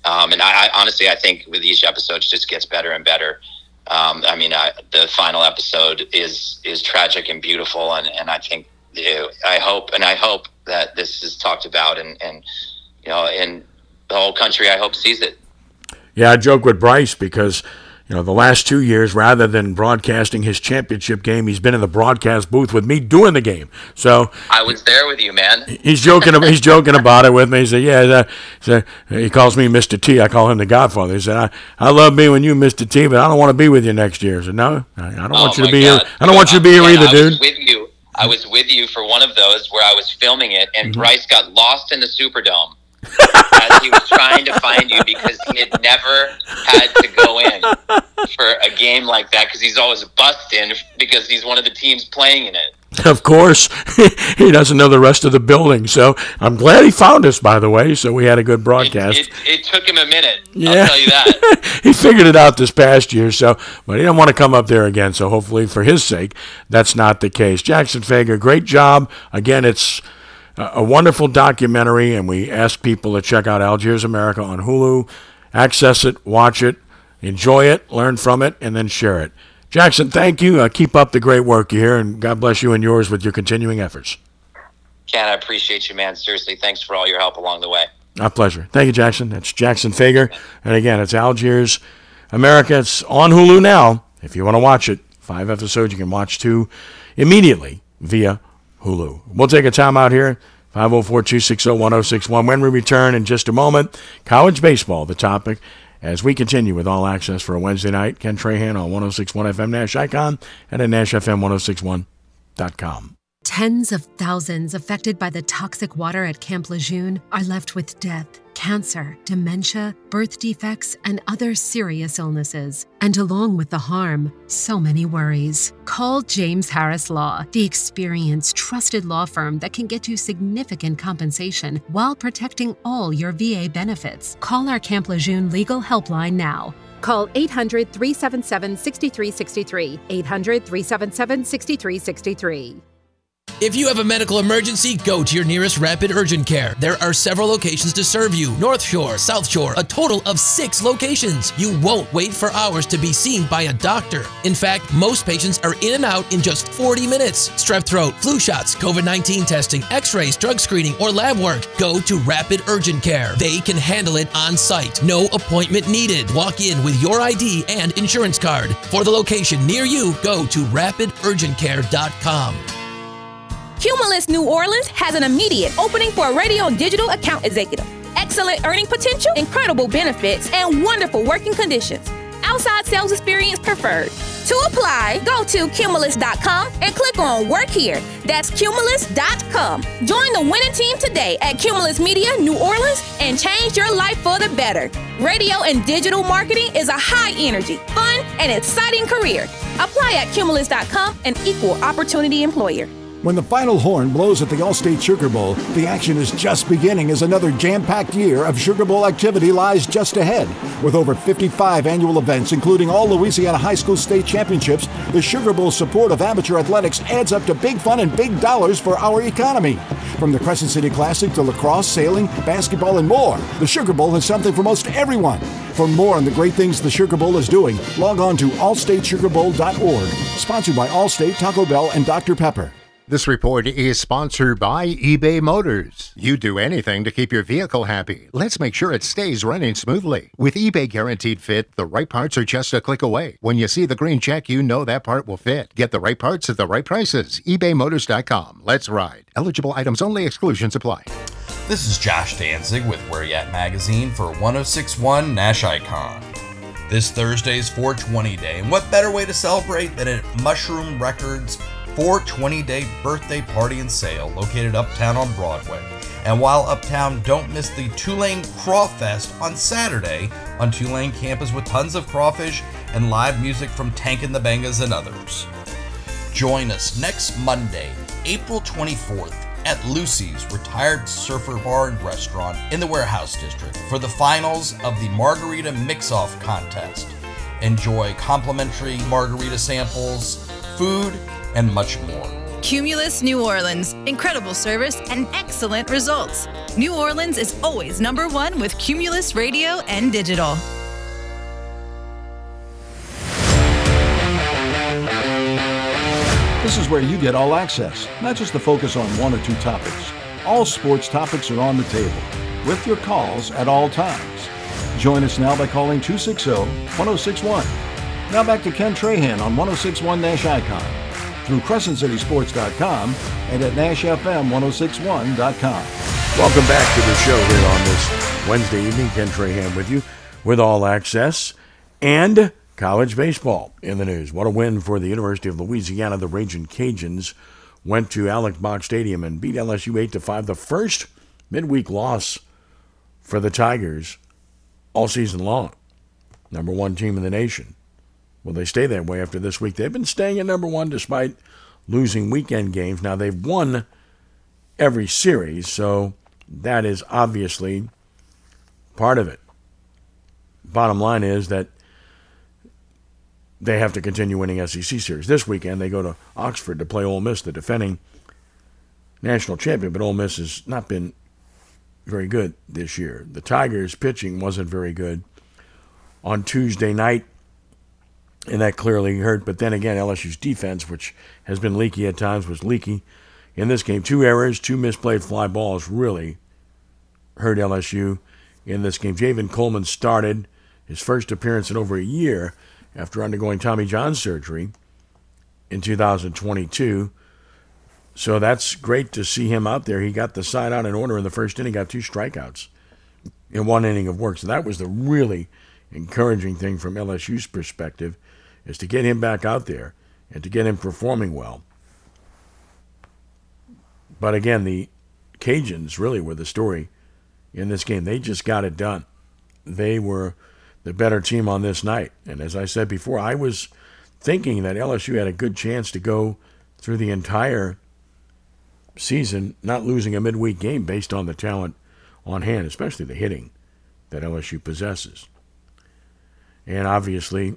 And I honestly, I think with each episode, it just gets better and better. I mean, the final episode is tragic and beautiful. And I think, I hope that this is talked about and, you know, and the whole country, I hope, sees it. Yeah. I joke with Bryce because, you know, the last 2 years, rather than broadcasting his championship game, he's been in the broadcast booth with me doing the game. So I was there with you, man. He's joking about it with me. He said, he calls me Mr. T. I call him the Godfather. He said, I love being with you, Mr. T, but I don't want to be with you next year. I said, no, I don't want you to be here either, dude. I was with you for one of those where I was filming it, and Bryce got lost in the Superdome. As he was trying to find you, because he had never had to go in for a game like that, because he's always bussed in because he's one of the teams playing in it. Of course. He doesn't know the rest of the building. So I'm glad he found us, by the way, so we had a good broadcast. It took him a minute, I'll tell you that. He figured it out this past year, but he didn't want to come up there again. So hopefully, for his sake, that's not the case. Jackson Fager, great job. Again, it's a wonderful documentary, and we ask people to check out Algiers America on Hulu. Access it, watch it, enjoy it, learn from it, and then share it. Jackson, thank you. Keep up the great work here, and God bless you and yours with your continuing efforts. Ken, I appreciate you, man. Seriously, thanks for all your help along the way. My pleasure. Thank you, Jackson. That's Jackson Fager. And again, it's Algiers America. It's on Hulu now. If you want to watch it, 5 episodes, you can watch 2 immediately via Hulu. We'll take a time out here. 504-260-1061. When we return in just a moment, college baseball, the topic, as we continue with All Access for a Wednesday night. Ken Trahan on 106.1 FM Nash Icon and at NASHFM1061.com. Tens of thousands affected by the toxic water at Camp Lejeune are left with death, cancer, dementia, birth defects, and other serious illnesses. And along with the harm, so many worries. Call James Harris Law, the experienced, trusted law firm that can get you significant compensation while protecting all your VA benefits. Call our Camp Lejeune legal helpline now. Call 800-377-6363, 800-377-6363. If you have a medical emergency, go to your nearest Rapid Urgent Care. There are several locations to serve you. North Shore, South Shore, a total of 6 locations. You won't wait for hours to be seen by a doctor. In fact, most patients are in and out in just 40 minutes. Strep throat, flu shots, COVID-19 testing, x-rays, drug screening, or lab work. Go to Rapid Urgent Care. They can handle it on site. No appointment needed. Walk in with your ID and insurance card. For the location near you, go to rapidurgentcare.com. Cumulus New Orleans has an immediate opening for a radio and digital account executive. Excellent earning potential, incredible benefits, and wonderful working conditions. Outside sales experience preferred. To apply, go to Cumulus.com and click on Work Here. That's Cumulus.com. Join the winning team today at Cumulus Media New Orleans and change your life for the better. Radio and digital marketing is a high energy, fun, and exciting career. Apply at Cumulus.com, an equal opportunity employer. When the final horn blows at the Allstate Sugar Bowl, the action is just beginning as another jam-packed year of Sugar Bowl activity lies just ahead. With over 55 annual events, including all Louisiana high school state championships, the Sugar Bowl's support of amateur athletics adds up to big fun and big dollars for our economy. From the Crescent City Classic to lacrosse, sailing, basketball, and more, the Sugar Bowl has something for most everyone. For more on the great things the Sugar Bowl is doing, log on to allstatesugarbowl.org. Sponsored by Allstate, Taco Bell, and Dr. Pepper. This report is sponsored by eBay Motors. You do anything to keep your vehicle happy. Let's make sure it stays running smoothly. With eBay Guaranteed Fit, the right parts are just a click away. When you see the green check, you know that part will fit. Get the right parts at the right prices. eBayMotors.com. Let's ride. Eligible items only. Exclusions apply. This is Josh Danzig with Where You At Magazine for 106.1 Nash Icon. This Thursday's 420 Day, and what better way to celebrate than at Mushroom Records' 420-day birthday party and sale located uptown on Broadway. And while uptown, don't miss the Tulane Crawfest on Saturday on Tulane campus with tons of crawfish and live music from Tank and the Bangas and others. Join us next Monday, April 24th at Lucy's Retired Surfer Bar and Restaurant in the Warehouse District for the finals of the Margarita Mix-Off Contest. Enjoy complimentary margarita samples, food, and much more. Cumulus New Orleans, incredible service and excellent results. New Orleans is always number one with Cumulus Radio and Digital. This is where you get all access, not just the focus on one or two topics. All sports topics are on the table, with your calls at all times. Join us now by calling 260-1061. Now back to Ken Trahan on 106.1 Nash Icon, through CrescentCitySports.com and at NASHFM1061.com. Welcome back to the show here on this Wednesday evening. Ken Trahan with you with All Access and college baseball in the news. What a win for the University of Louisiana. The Ragin' Cajuns went to Alex Box Stadium and beat LSU 8-5. The first midweek loss for the Tigers all season long. Number one team in the nation. Will they stay that way after this week? They've been staying at number one despite losing weekend games. Now, they've won every series, so that is obviously part of it. Bottom line is that they have to continue winning SEC series. This weekend, they go to Oxford to play Ole Miss, the defending national champion, but Ole Miss has not been very good this year. The Tigers' pitching wasn't very good on Tuesday night, and that clearly hurt. But then again, LSU's defense, which has been leaky at times, was leaky in this game. 2 errors, 2 misplayed fly balls really hurt LSU in this game. Javen Coleman started his first appearance in over a year after undergoing Tommy John surgery in 2022. So that's great to see him out there. He got the side out in order in the first inning, got 2 strikeouts in 1 inning of work. So that was the really encouraging thing from LSU's perspective, is to get him back out there and to get him performing well. But again, the Cajuns really were the story in this game. They just got it done. They were the better team on this night. And as I said before, I was thinking that LSU had a good chance to go through the entire season not losing a midweek game based on the talent on hand, especially the hitting that LSU possesses. And obviously,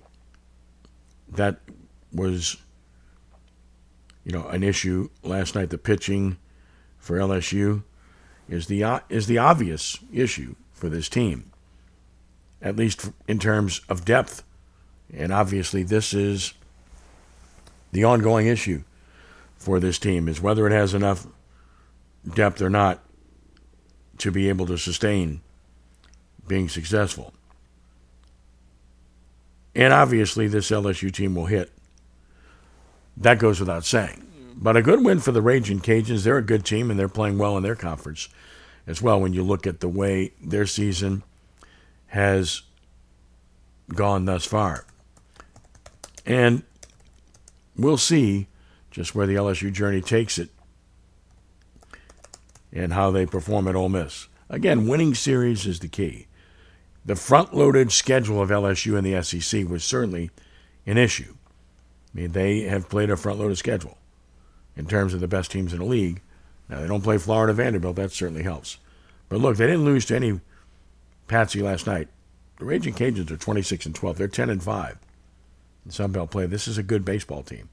that was, you know, an issue last night. The pitching for LSU is the obvious issue for this team, at least in terms of depth. And obviously, this is the ongoing issue for this team, is whether it has enough depth or not to be able to sustain being successful. And obviously, this LSU team will hit. That goes without saying. But a good win for the Ragin' Cajuns. They're a good team, and they're playing well in their conference as well when you look at the way their season has gone thus far. And we'll see just where the LSU journey takes it and how they perform at Ole Miss. Again, winning series is the key. The front-loaded schedule of LSU and the SEC was certainly an issue. I mean, they have played a front-loaded schedule in terms of the best teams in the league. Now, they don't play Florida Vanderbilt. That certainly helps. But look, they didn't lose to any patsy last night. The Ragin' Cajuns are 26-12. They're 10-5 in Sunbelt play. This is a good baseball team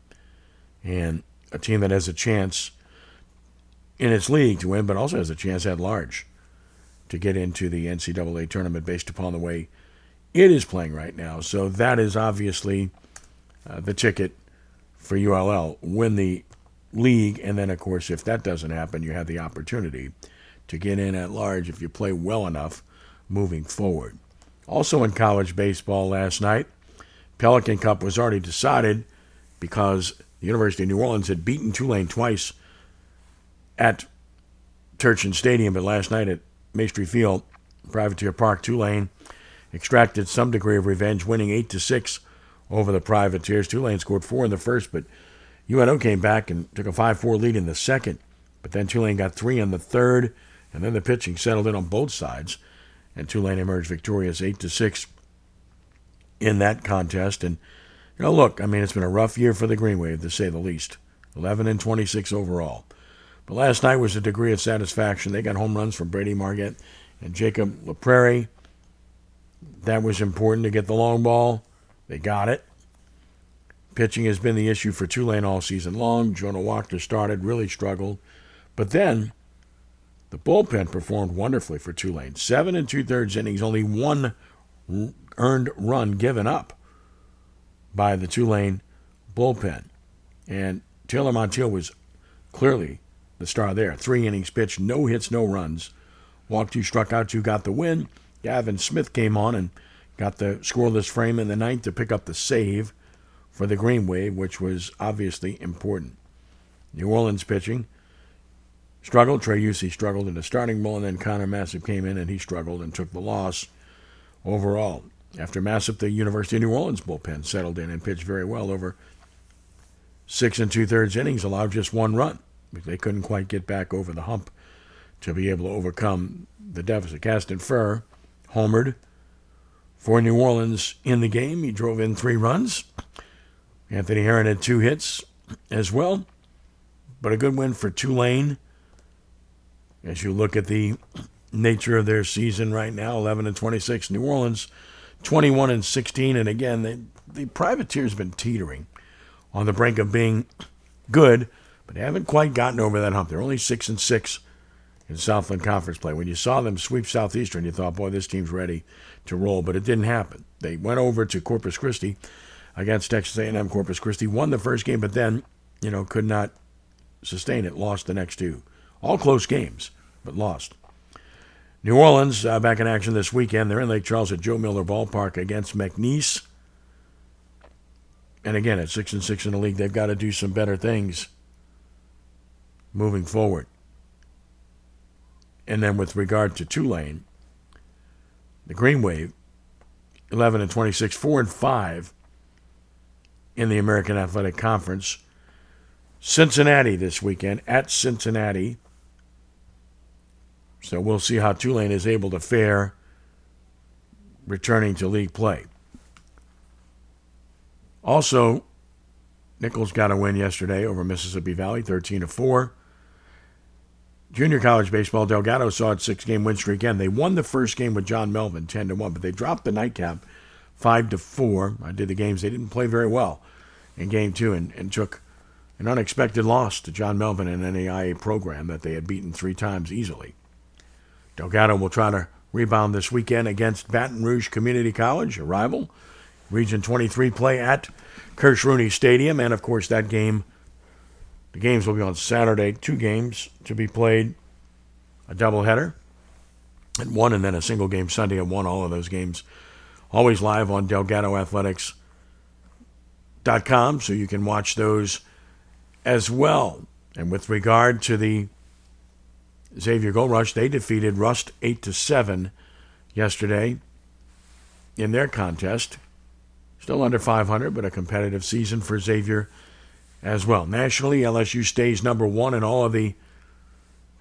and a team that has a chance in its league to win, but also has a chance at large to get into the NCAA tournament based upon the way it is playing right now. So that is obviously the ticket for ULL. Win the league, and then, of course, if that doesn't happen, you have the opportunity to get in at large if you play well enough moving forward. Also in college baseball last night, Pelican Cup was already decided because the University of New Orleans had beaten Tulane twice at Turchin Stadium, but last night at Maestri Field, Privateer Park, Tulane extracted some degree of revenge, winning 8-6 over the Privateers. Tulane scored 4 in the first, but UNO came back and took a 5-4 lead in the second. But then Tulane got 3 in the third, and then the pitching settled in on both sides, and Tulane emerged victorious 8-6 in that contest. And, you know, look, I mean, it's been a rough year for the Green Wave, to say the least, 11-26 overall. But last night was a degree of satisfaction. They got home runs from Brady Margett and Jacob LaPrairie. That was important to get the long ball. They got it. Pitching has been the issue for Tulane all season long. Jonah Walker started, really struggled. But then the bullpen performed wonderfully for Tulane. 7 2/3 innings, only 1 earned run given up by the Tulane bullpen. And Taylor Montiel was clearly the star there. 3 innings pitched, no hits, no runs. Walked 2, struck out 2, got the win. Gavin Smith came on and got the scoreless frame in the ninth to pick up the save for the Green Wave, which was obviously important. New Orleans pitching struggled. Trey Yussey struggled in the starting role, and then Connor Massip came in, and he struggled and took the loss overall. After Massip, the University of New Orleans bullpen settled in and pitched very well over 6 2/3 innings, allowed just 1 run. They couldn't quite get back over the hump to be able to overcome the deficit. Caston Furr homered for New Orleans in the game. He drove in 3 runs. Anthony Herron had 2 hits as well, but a good win for Tulane. As you look at the nature of their season right now, 11-26. New Orleans, 21-16. And again, the Privateers have been teetering on the brink of being good, but they haven't quite gotten over that hump. They're only 6-6 in Southland Conference play. When you saw them sweep Southeastern, you thought, boy, this team's ready to roll, but it didn't happen. They went over to Corpus Christi against Texas A&M. Corpus Christi won the first game, but then, you know, could not sustain it, lost the next 2. All close games, but lost. New Orleans back in action this weekend. They're in Lake Charles at Joe Miller Ballpark against McNeese. And again, at 6-6 in the league, they've got to do some better things moving forward. And then with regard to Tulane, the Green Wave, 11-26, 4-5 in the American Athletic Conference. Cincinnati this weekend at Cincinnati. So we'll see how Tulane is able to fare returning to league play. Also, Nichols got a win yesterday over Mississippi Valley, 13-4. Junior college baseball, Delgado saw its 6-game win streak end. They won the first game with John Melvin, 10-1, but they dropped the nightcap, 5-4. I did the games. They didn't play very well in game two and took an unexpected loss to John Melvin, an NAIA program that they had beaten 3 times easily. Delgado will try to rebound this weekend against Baton Rouge Community College, a rival. Region 23 play at Kirsch Rooney Stadium. And, of course, that game, the games will be on Saturday. 2 games to be played, a doubleheader at 1 and then a single game Sunday at 1. All of those games always live on DelgadoAthletics.com, so you can watch those as well. And with regard to the Xavier Gold Rush, they defeated Rust 8-7 yesterday in their contest. Still under 500, but a competitive season for Xavier as well. Nationally, LSU stays number 1 in all of the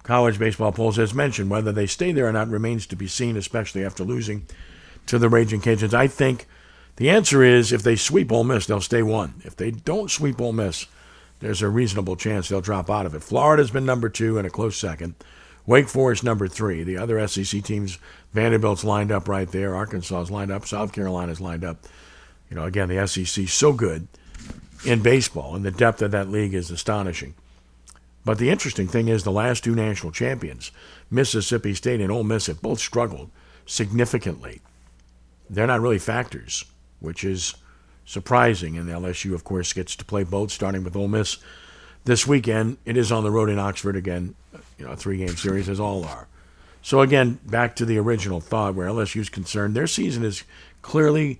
college baseball polls. As mentioned, whether they stay there or not remains to be seen, especially after losing to the Ragin' Cajuns. I think the answer is if they sweep Ole Miss, they'll stay 1. If they don't sweep Ole Miss, there's a reasonable chance they'll drop out of it. Florida's been number 2 and a close second. Wake Forest number 3. The other SEC teams, Vanderbilt's lined up right there. Arkansas's lined up. South Carolina's lined up. You know, again, the SEC's so good in baseball, and the depth of that league is astonishing. But the interesting thing is the last 2 national champions, Mississippi State and Ole Miss, have both struggled significantly. They're not really factors, which is surprising. And LSU, of course, gets to play both, starting with Ole Miss this weekend. It is on the road in Oxford again, you know, a 3-game series, as all are. So, again, back to the original thought where LSU's concerned. Their season is clearly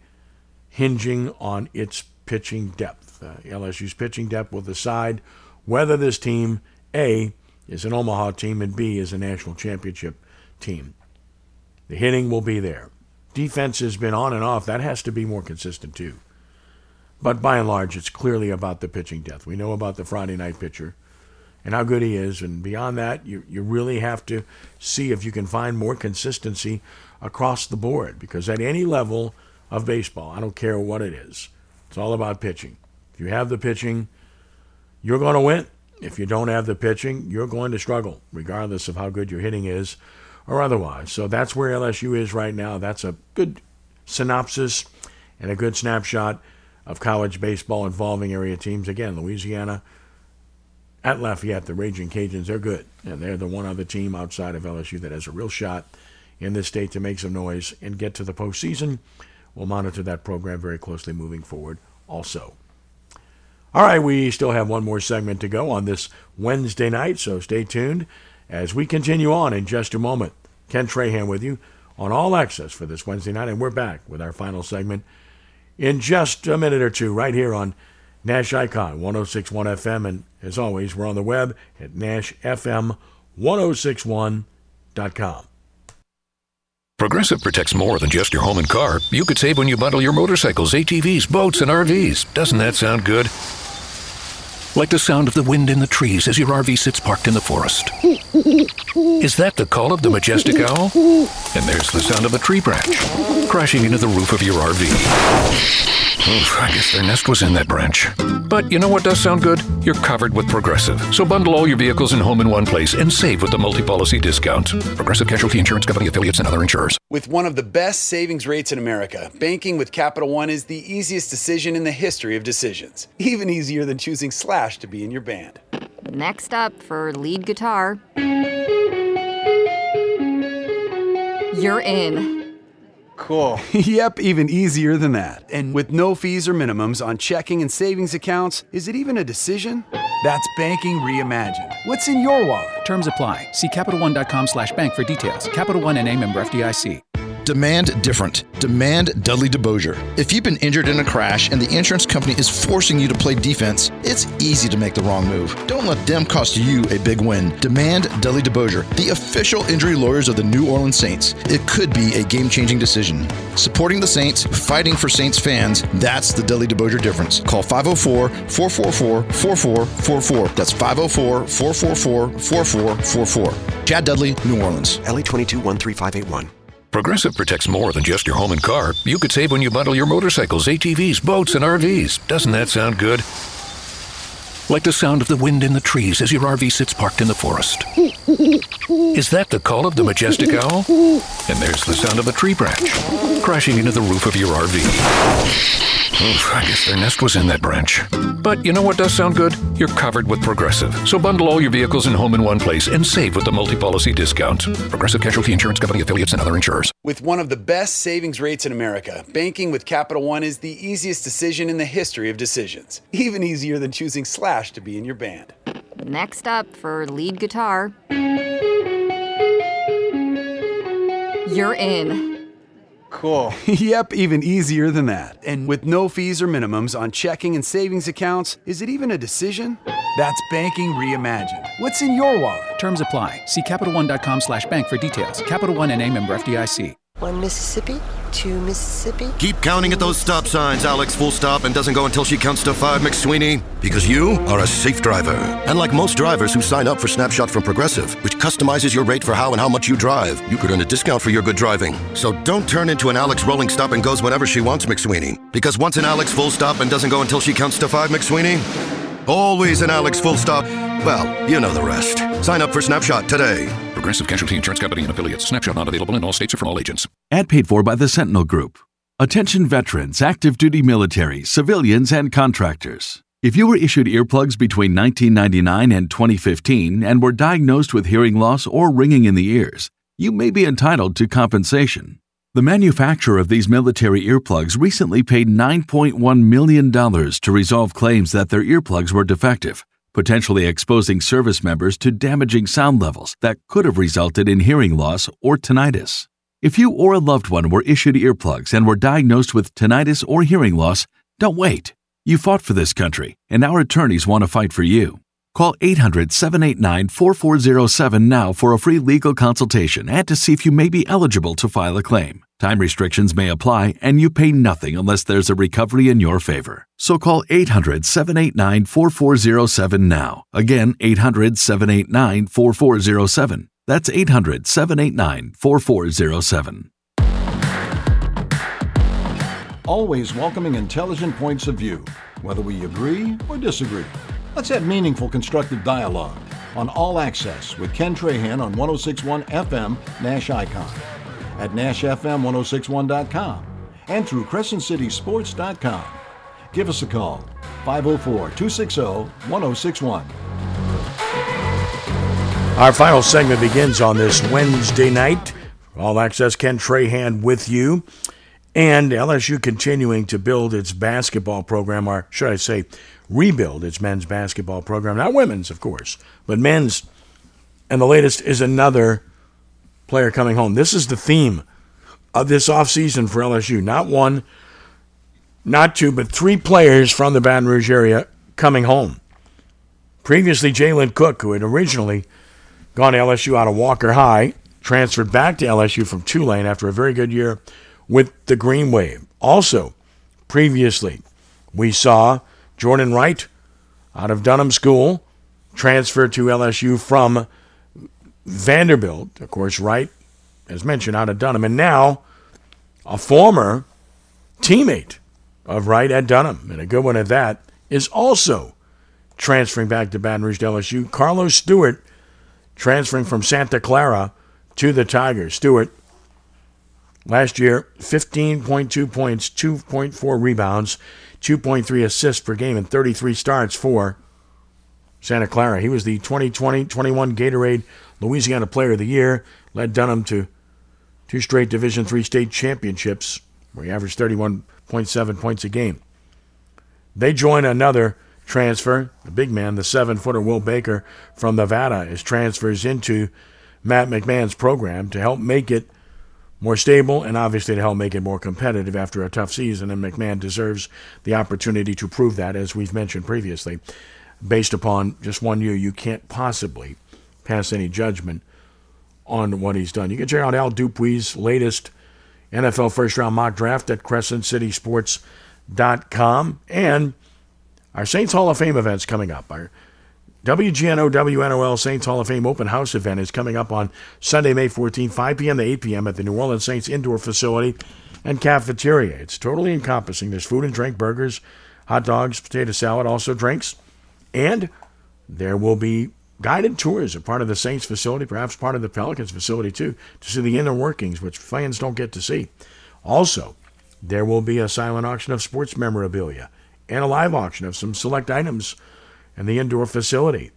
hinging on its pitching depth. LSU's pitching depth will decide whether this team, A, is an Omaha team, and B, is a national championship team. The hitting will be there. Defense has been on and off. That has to be more consistent, too. But by and large, it's clearly about the pitching depth. We know about the Friday night pitcher and how good he is. And beyond that, you really have to see if you can find more consistency across the board. Because at any level of baseball, I don't care what it is, it's all about pitching. If you have the pitching, you're going to win. If you don't have the pitching, you're going to struggle, regardless of how good your hitting is or otherwise. So that's where LSU is right now. That's a good synopsis and a good snapshot of college baseball involving area teams. Again, Louisiana at Lafayette, the Ragin' Cajuns, they're good. And they're the one other team outside of LSU that has a real shot in this state to make some noise and get to the postseason. We'll monitor that program very closely moving forward also. All right, we still have one more segment to go on this Wednesday night, so stay tuned as we continue on in just a moment. Ken Trahan with you on All Access for this Wednesday night, and we're back with our final segment in just a minute or 2 right here on Nash Icon 106.1 FM. And as always, we're on the web at NASHFM1061.com. Progressive protects more than just your home and car. You could save when you bundle your motorcycles, ATVs, boats, and RVs. Doesn't that sound good? Like the sound of the wind in the trees as your RV sits parked in the forest. Is that the call of the majestic owl? And there's the sound of a tree branch crashing into the roof of your RV. Oof, I guess their nest was in that branch. But you know what does sound good? You're covered with Progressive. So bundle all your vehicles and home in one place and save with the multi-policy discount. Progressive Casualty Insurance Company affiliates and other insurers. With one of the best savings rates in America, banking with Capital One is the easiest decision in the history of decisions. Even easier than choosing Slash to be in your band. Next up for lead guitar, you're in. Cool. Yep, even easier than that. And with no fees or minimums on checking and savings accounts, is it even a decision? That's banking reimagined. What's in your wallet? Terms apply. See CapitalOne.com/bank for details. Capital One NA, member FDIC. Demand different. Demand Dudley DeBosier. If you've been injured in a crash and the insurance company is forcing you to play defense, it's easy to make the wrong move. Don't let them cost you a big win. Demand Dudley DeBosier, the official injury lawyers of the New Orleans Saints. It could be a game-changing decision. Supporting the Saints, fighting for Saints fans, that's the Dudley DeBosier difference. Call 504-444-4444. That's 504-444-4444. Chad Dudley, New Orleans. LA 22-13581. Progressive protects more than just your home and car. You could save when you bundle your motorcycles, ATVs, boats, and RVs. Doesn't that sound good? Like the sound of the wind in the trees as your RV sits parked in the forest. Is that the call of the majestic owl? And there's the sound of a tree branch crashing into the roof of your RV. Oof, I guess their nest was in that branch. But you know what does sound good? You're covered with Progressive. So bundle all your vehicles and home in one place and save with the multi-policy discount. Progressive Casualty Insurance Company affiliates and other insurers. With one of the best savings rates in America, banking with Capital One is the easiest decision in the history of decisions. Even easier than choosing Slash to be in your band. Next up for lead guitar. You're in. Cool. Yep, even easier than that. And with no fees or minimums on checking and savings accounts, is it even a decision? That's banking reimagined. What's in your wallet? Terms apply. See CapitalOne.com/bank for details. Capital One NA, member FDIC. One Mississippi, two Mississippi. Keep counting at those stop signs, Alex. Full stop and doesn't go until she counts to five, McSweeney. Because you are a safe driver. And like most drivers who sign up for Snapshot from Progressive, which customizes your rate for how and how much you drive, you could earn a discount for your good driving. So don't turn into an Alex rolling stop and goes whenever she wants, McSweeney. Because once an Alex full stop and doesn't go until she counts to five, McSweeney, always an Alex full stop. Well, you know the rest. Sign up for Snapshot today. Progressive Casualty Insurance Company and affiliates. Snapshot not available in all states or from all agents. Ad paid for by the Sentinel Group. Attention veterans, active duty military, civilians, and contractors. If you were issued earplugs between 1999 and 2015 and were diagnosed with hearing loss or ringing in the ears, you may be entitled to compensation. The manufacturer of these military earplugs recently paid $9.1 million to resolve claims that their earplugs were defective, potentially exposing service members to damaging sound levels that could have resulted in hearing loss or tinnitus. If you or a loved one were issued earplugs and were diagnosed with tinnitus or hearing loss, don't wait. You fought for this country, and our attorneys want to fight for you. Call 800-789-4407 now for a free legal consultation and to see if you may be eligible to file a claim. Time restrictions may apply, and you pay nothing unless there's a recovery in your favor. So call 800-789-4407 now. Again, 800-789-4407. That's 800-789-4407. Always welcoming intelligent points of view, whether we agree or disagree. Let's have meaningful, constructive dialogue on All Access with Ken Trahan on 106.1 FM, Nash Icon, at NASHFM1061.com, and through CrescentCitySports.com. Give us a call, 504-260-1061. Our final segment begins on this Wednesday night. All Access, Ken Trahan with you. And LSU continuing to build its basketball program, or should I say, rebuild its men's basketball program. Not women's, of course, but men's. And the latest is another player coming home. This is the theme of this offseason for LSU. Not one, not two, but three players from the Baton Rouge area coming home. Previously, Jalen Cook, who had originally gone to LSU out of Walker High, transferred back to LSU from Tulane after a very good year with the Green Wave. Also, previously, we saw Jordan Wright out of Dunham School transfer to LSU from Vanderbilt. Of course, Wright, as mentioned, out of Dunham. And now, a former teammate of Wright at Dunham, and a good one at that, is also transferring back to Baton Rouge to LSU. Carlos Stewart transferring from Santa Clara to the Tigers. Stewart, last year, 15.2 points, 2.4 rebounds, 2.3 assists per game, and 33 starts for Santa Clara. He was the 2020-21 Gatorade Louisiana Player of the Year, led Dunham to two straight Division III state championships, where he averaged 31.7 points a game. They join another transfer, the big man, the 7-footer Will Baker from Nevada, as transfers into Matt McMahon's program to help make it more stable, and obviously to help make it more competitive after a tough season. And McMahon deserves the opportunity to prove that, as we've mentioned previously. Based upon just 1 year, you can't possibly pass any judgment on what he's done. You can check out Al Dupuis' latest NFL first-round mock draft at CrescentCitySports.com. And our Saints Hall of Fame event's coming up. Our WGNO-WNOL Saints Hall of Fame Open House event is coming up on Sunday, May 14th, 5 p.m. to 8 p.m. at the New Orleans Saints Indoor Facility and Cafeteria. It's totally encompassing. There's food and drink, burgers, hot dogs, potato salad, also drinks. And there will be guided tours of part of the Saints facility, perhaps part of the Pelicans facility too, to see the inner workings, which fans don't get to see. Also, there will be a silent auction of sports memorabilia and a live auction of some select items and the indoor facility.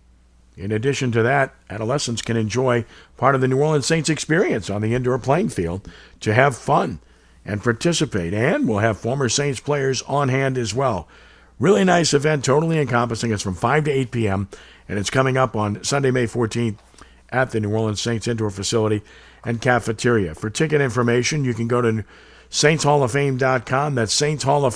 In addition to that, adolescents can enjoy part of the New Orleans Saints experience on the indoor playing field to have fun and participate. And we'll have former Saints players on hand as well. Really nice event, totally encompassing. It's from 5 to 8 p.m., and it's coming up on Sunday, May 14th at the New Orleans Saints Indoor Facility and Cafeteria. For ticket information, you can go to saintshallofFame.com. That's Saints Hall of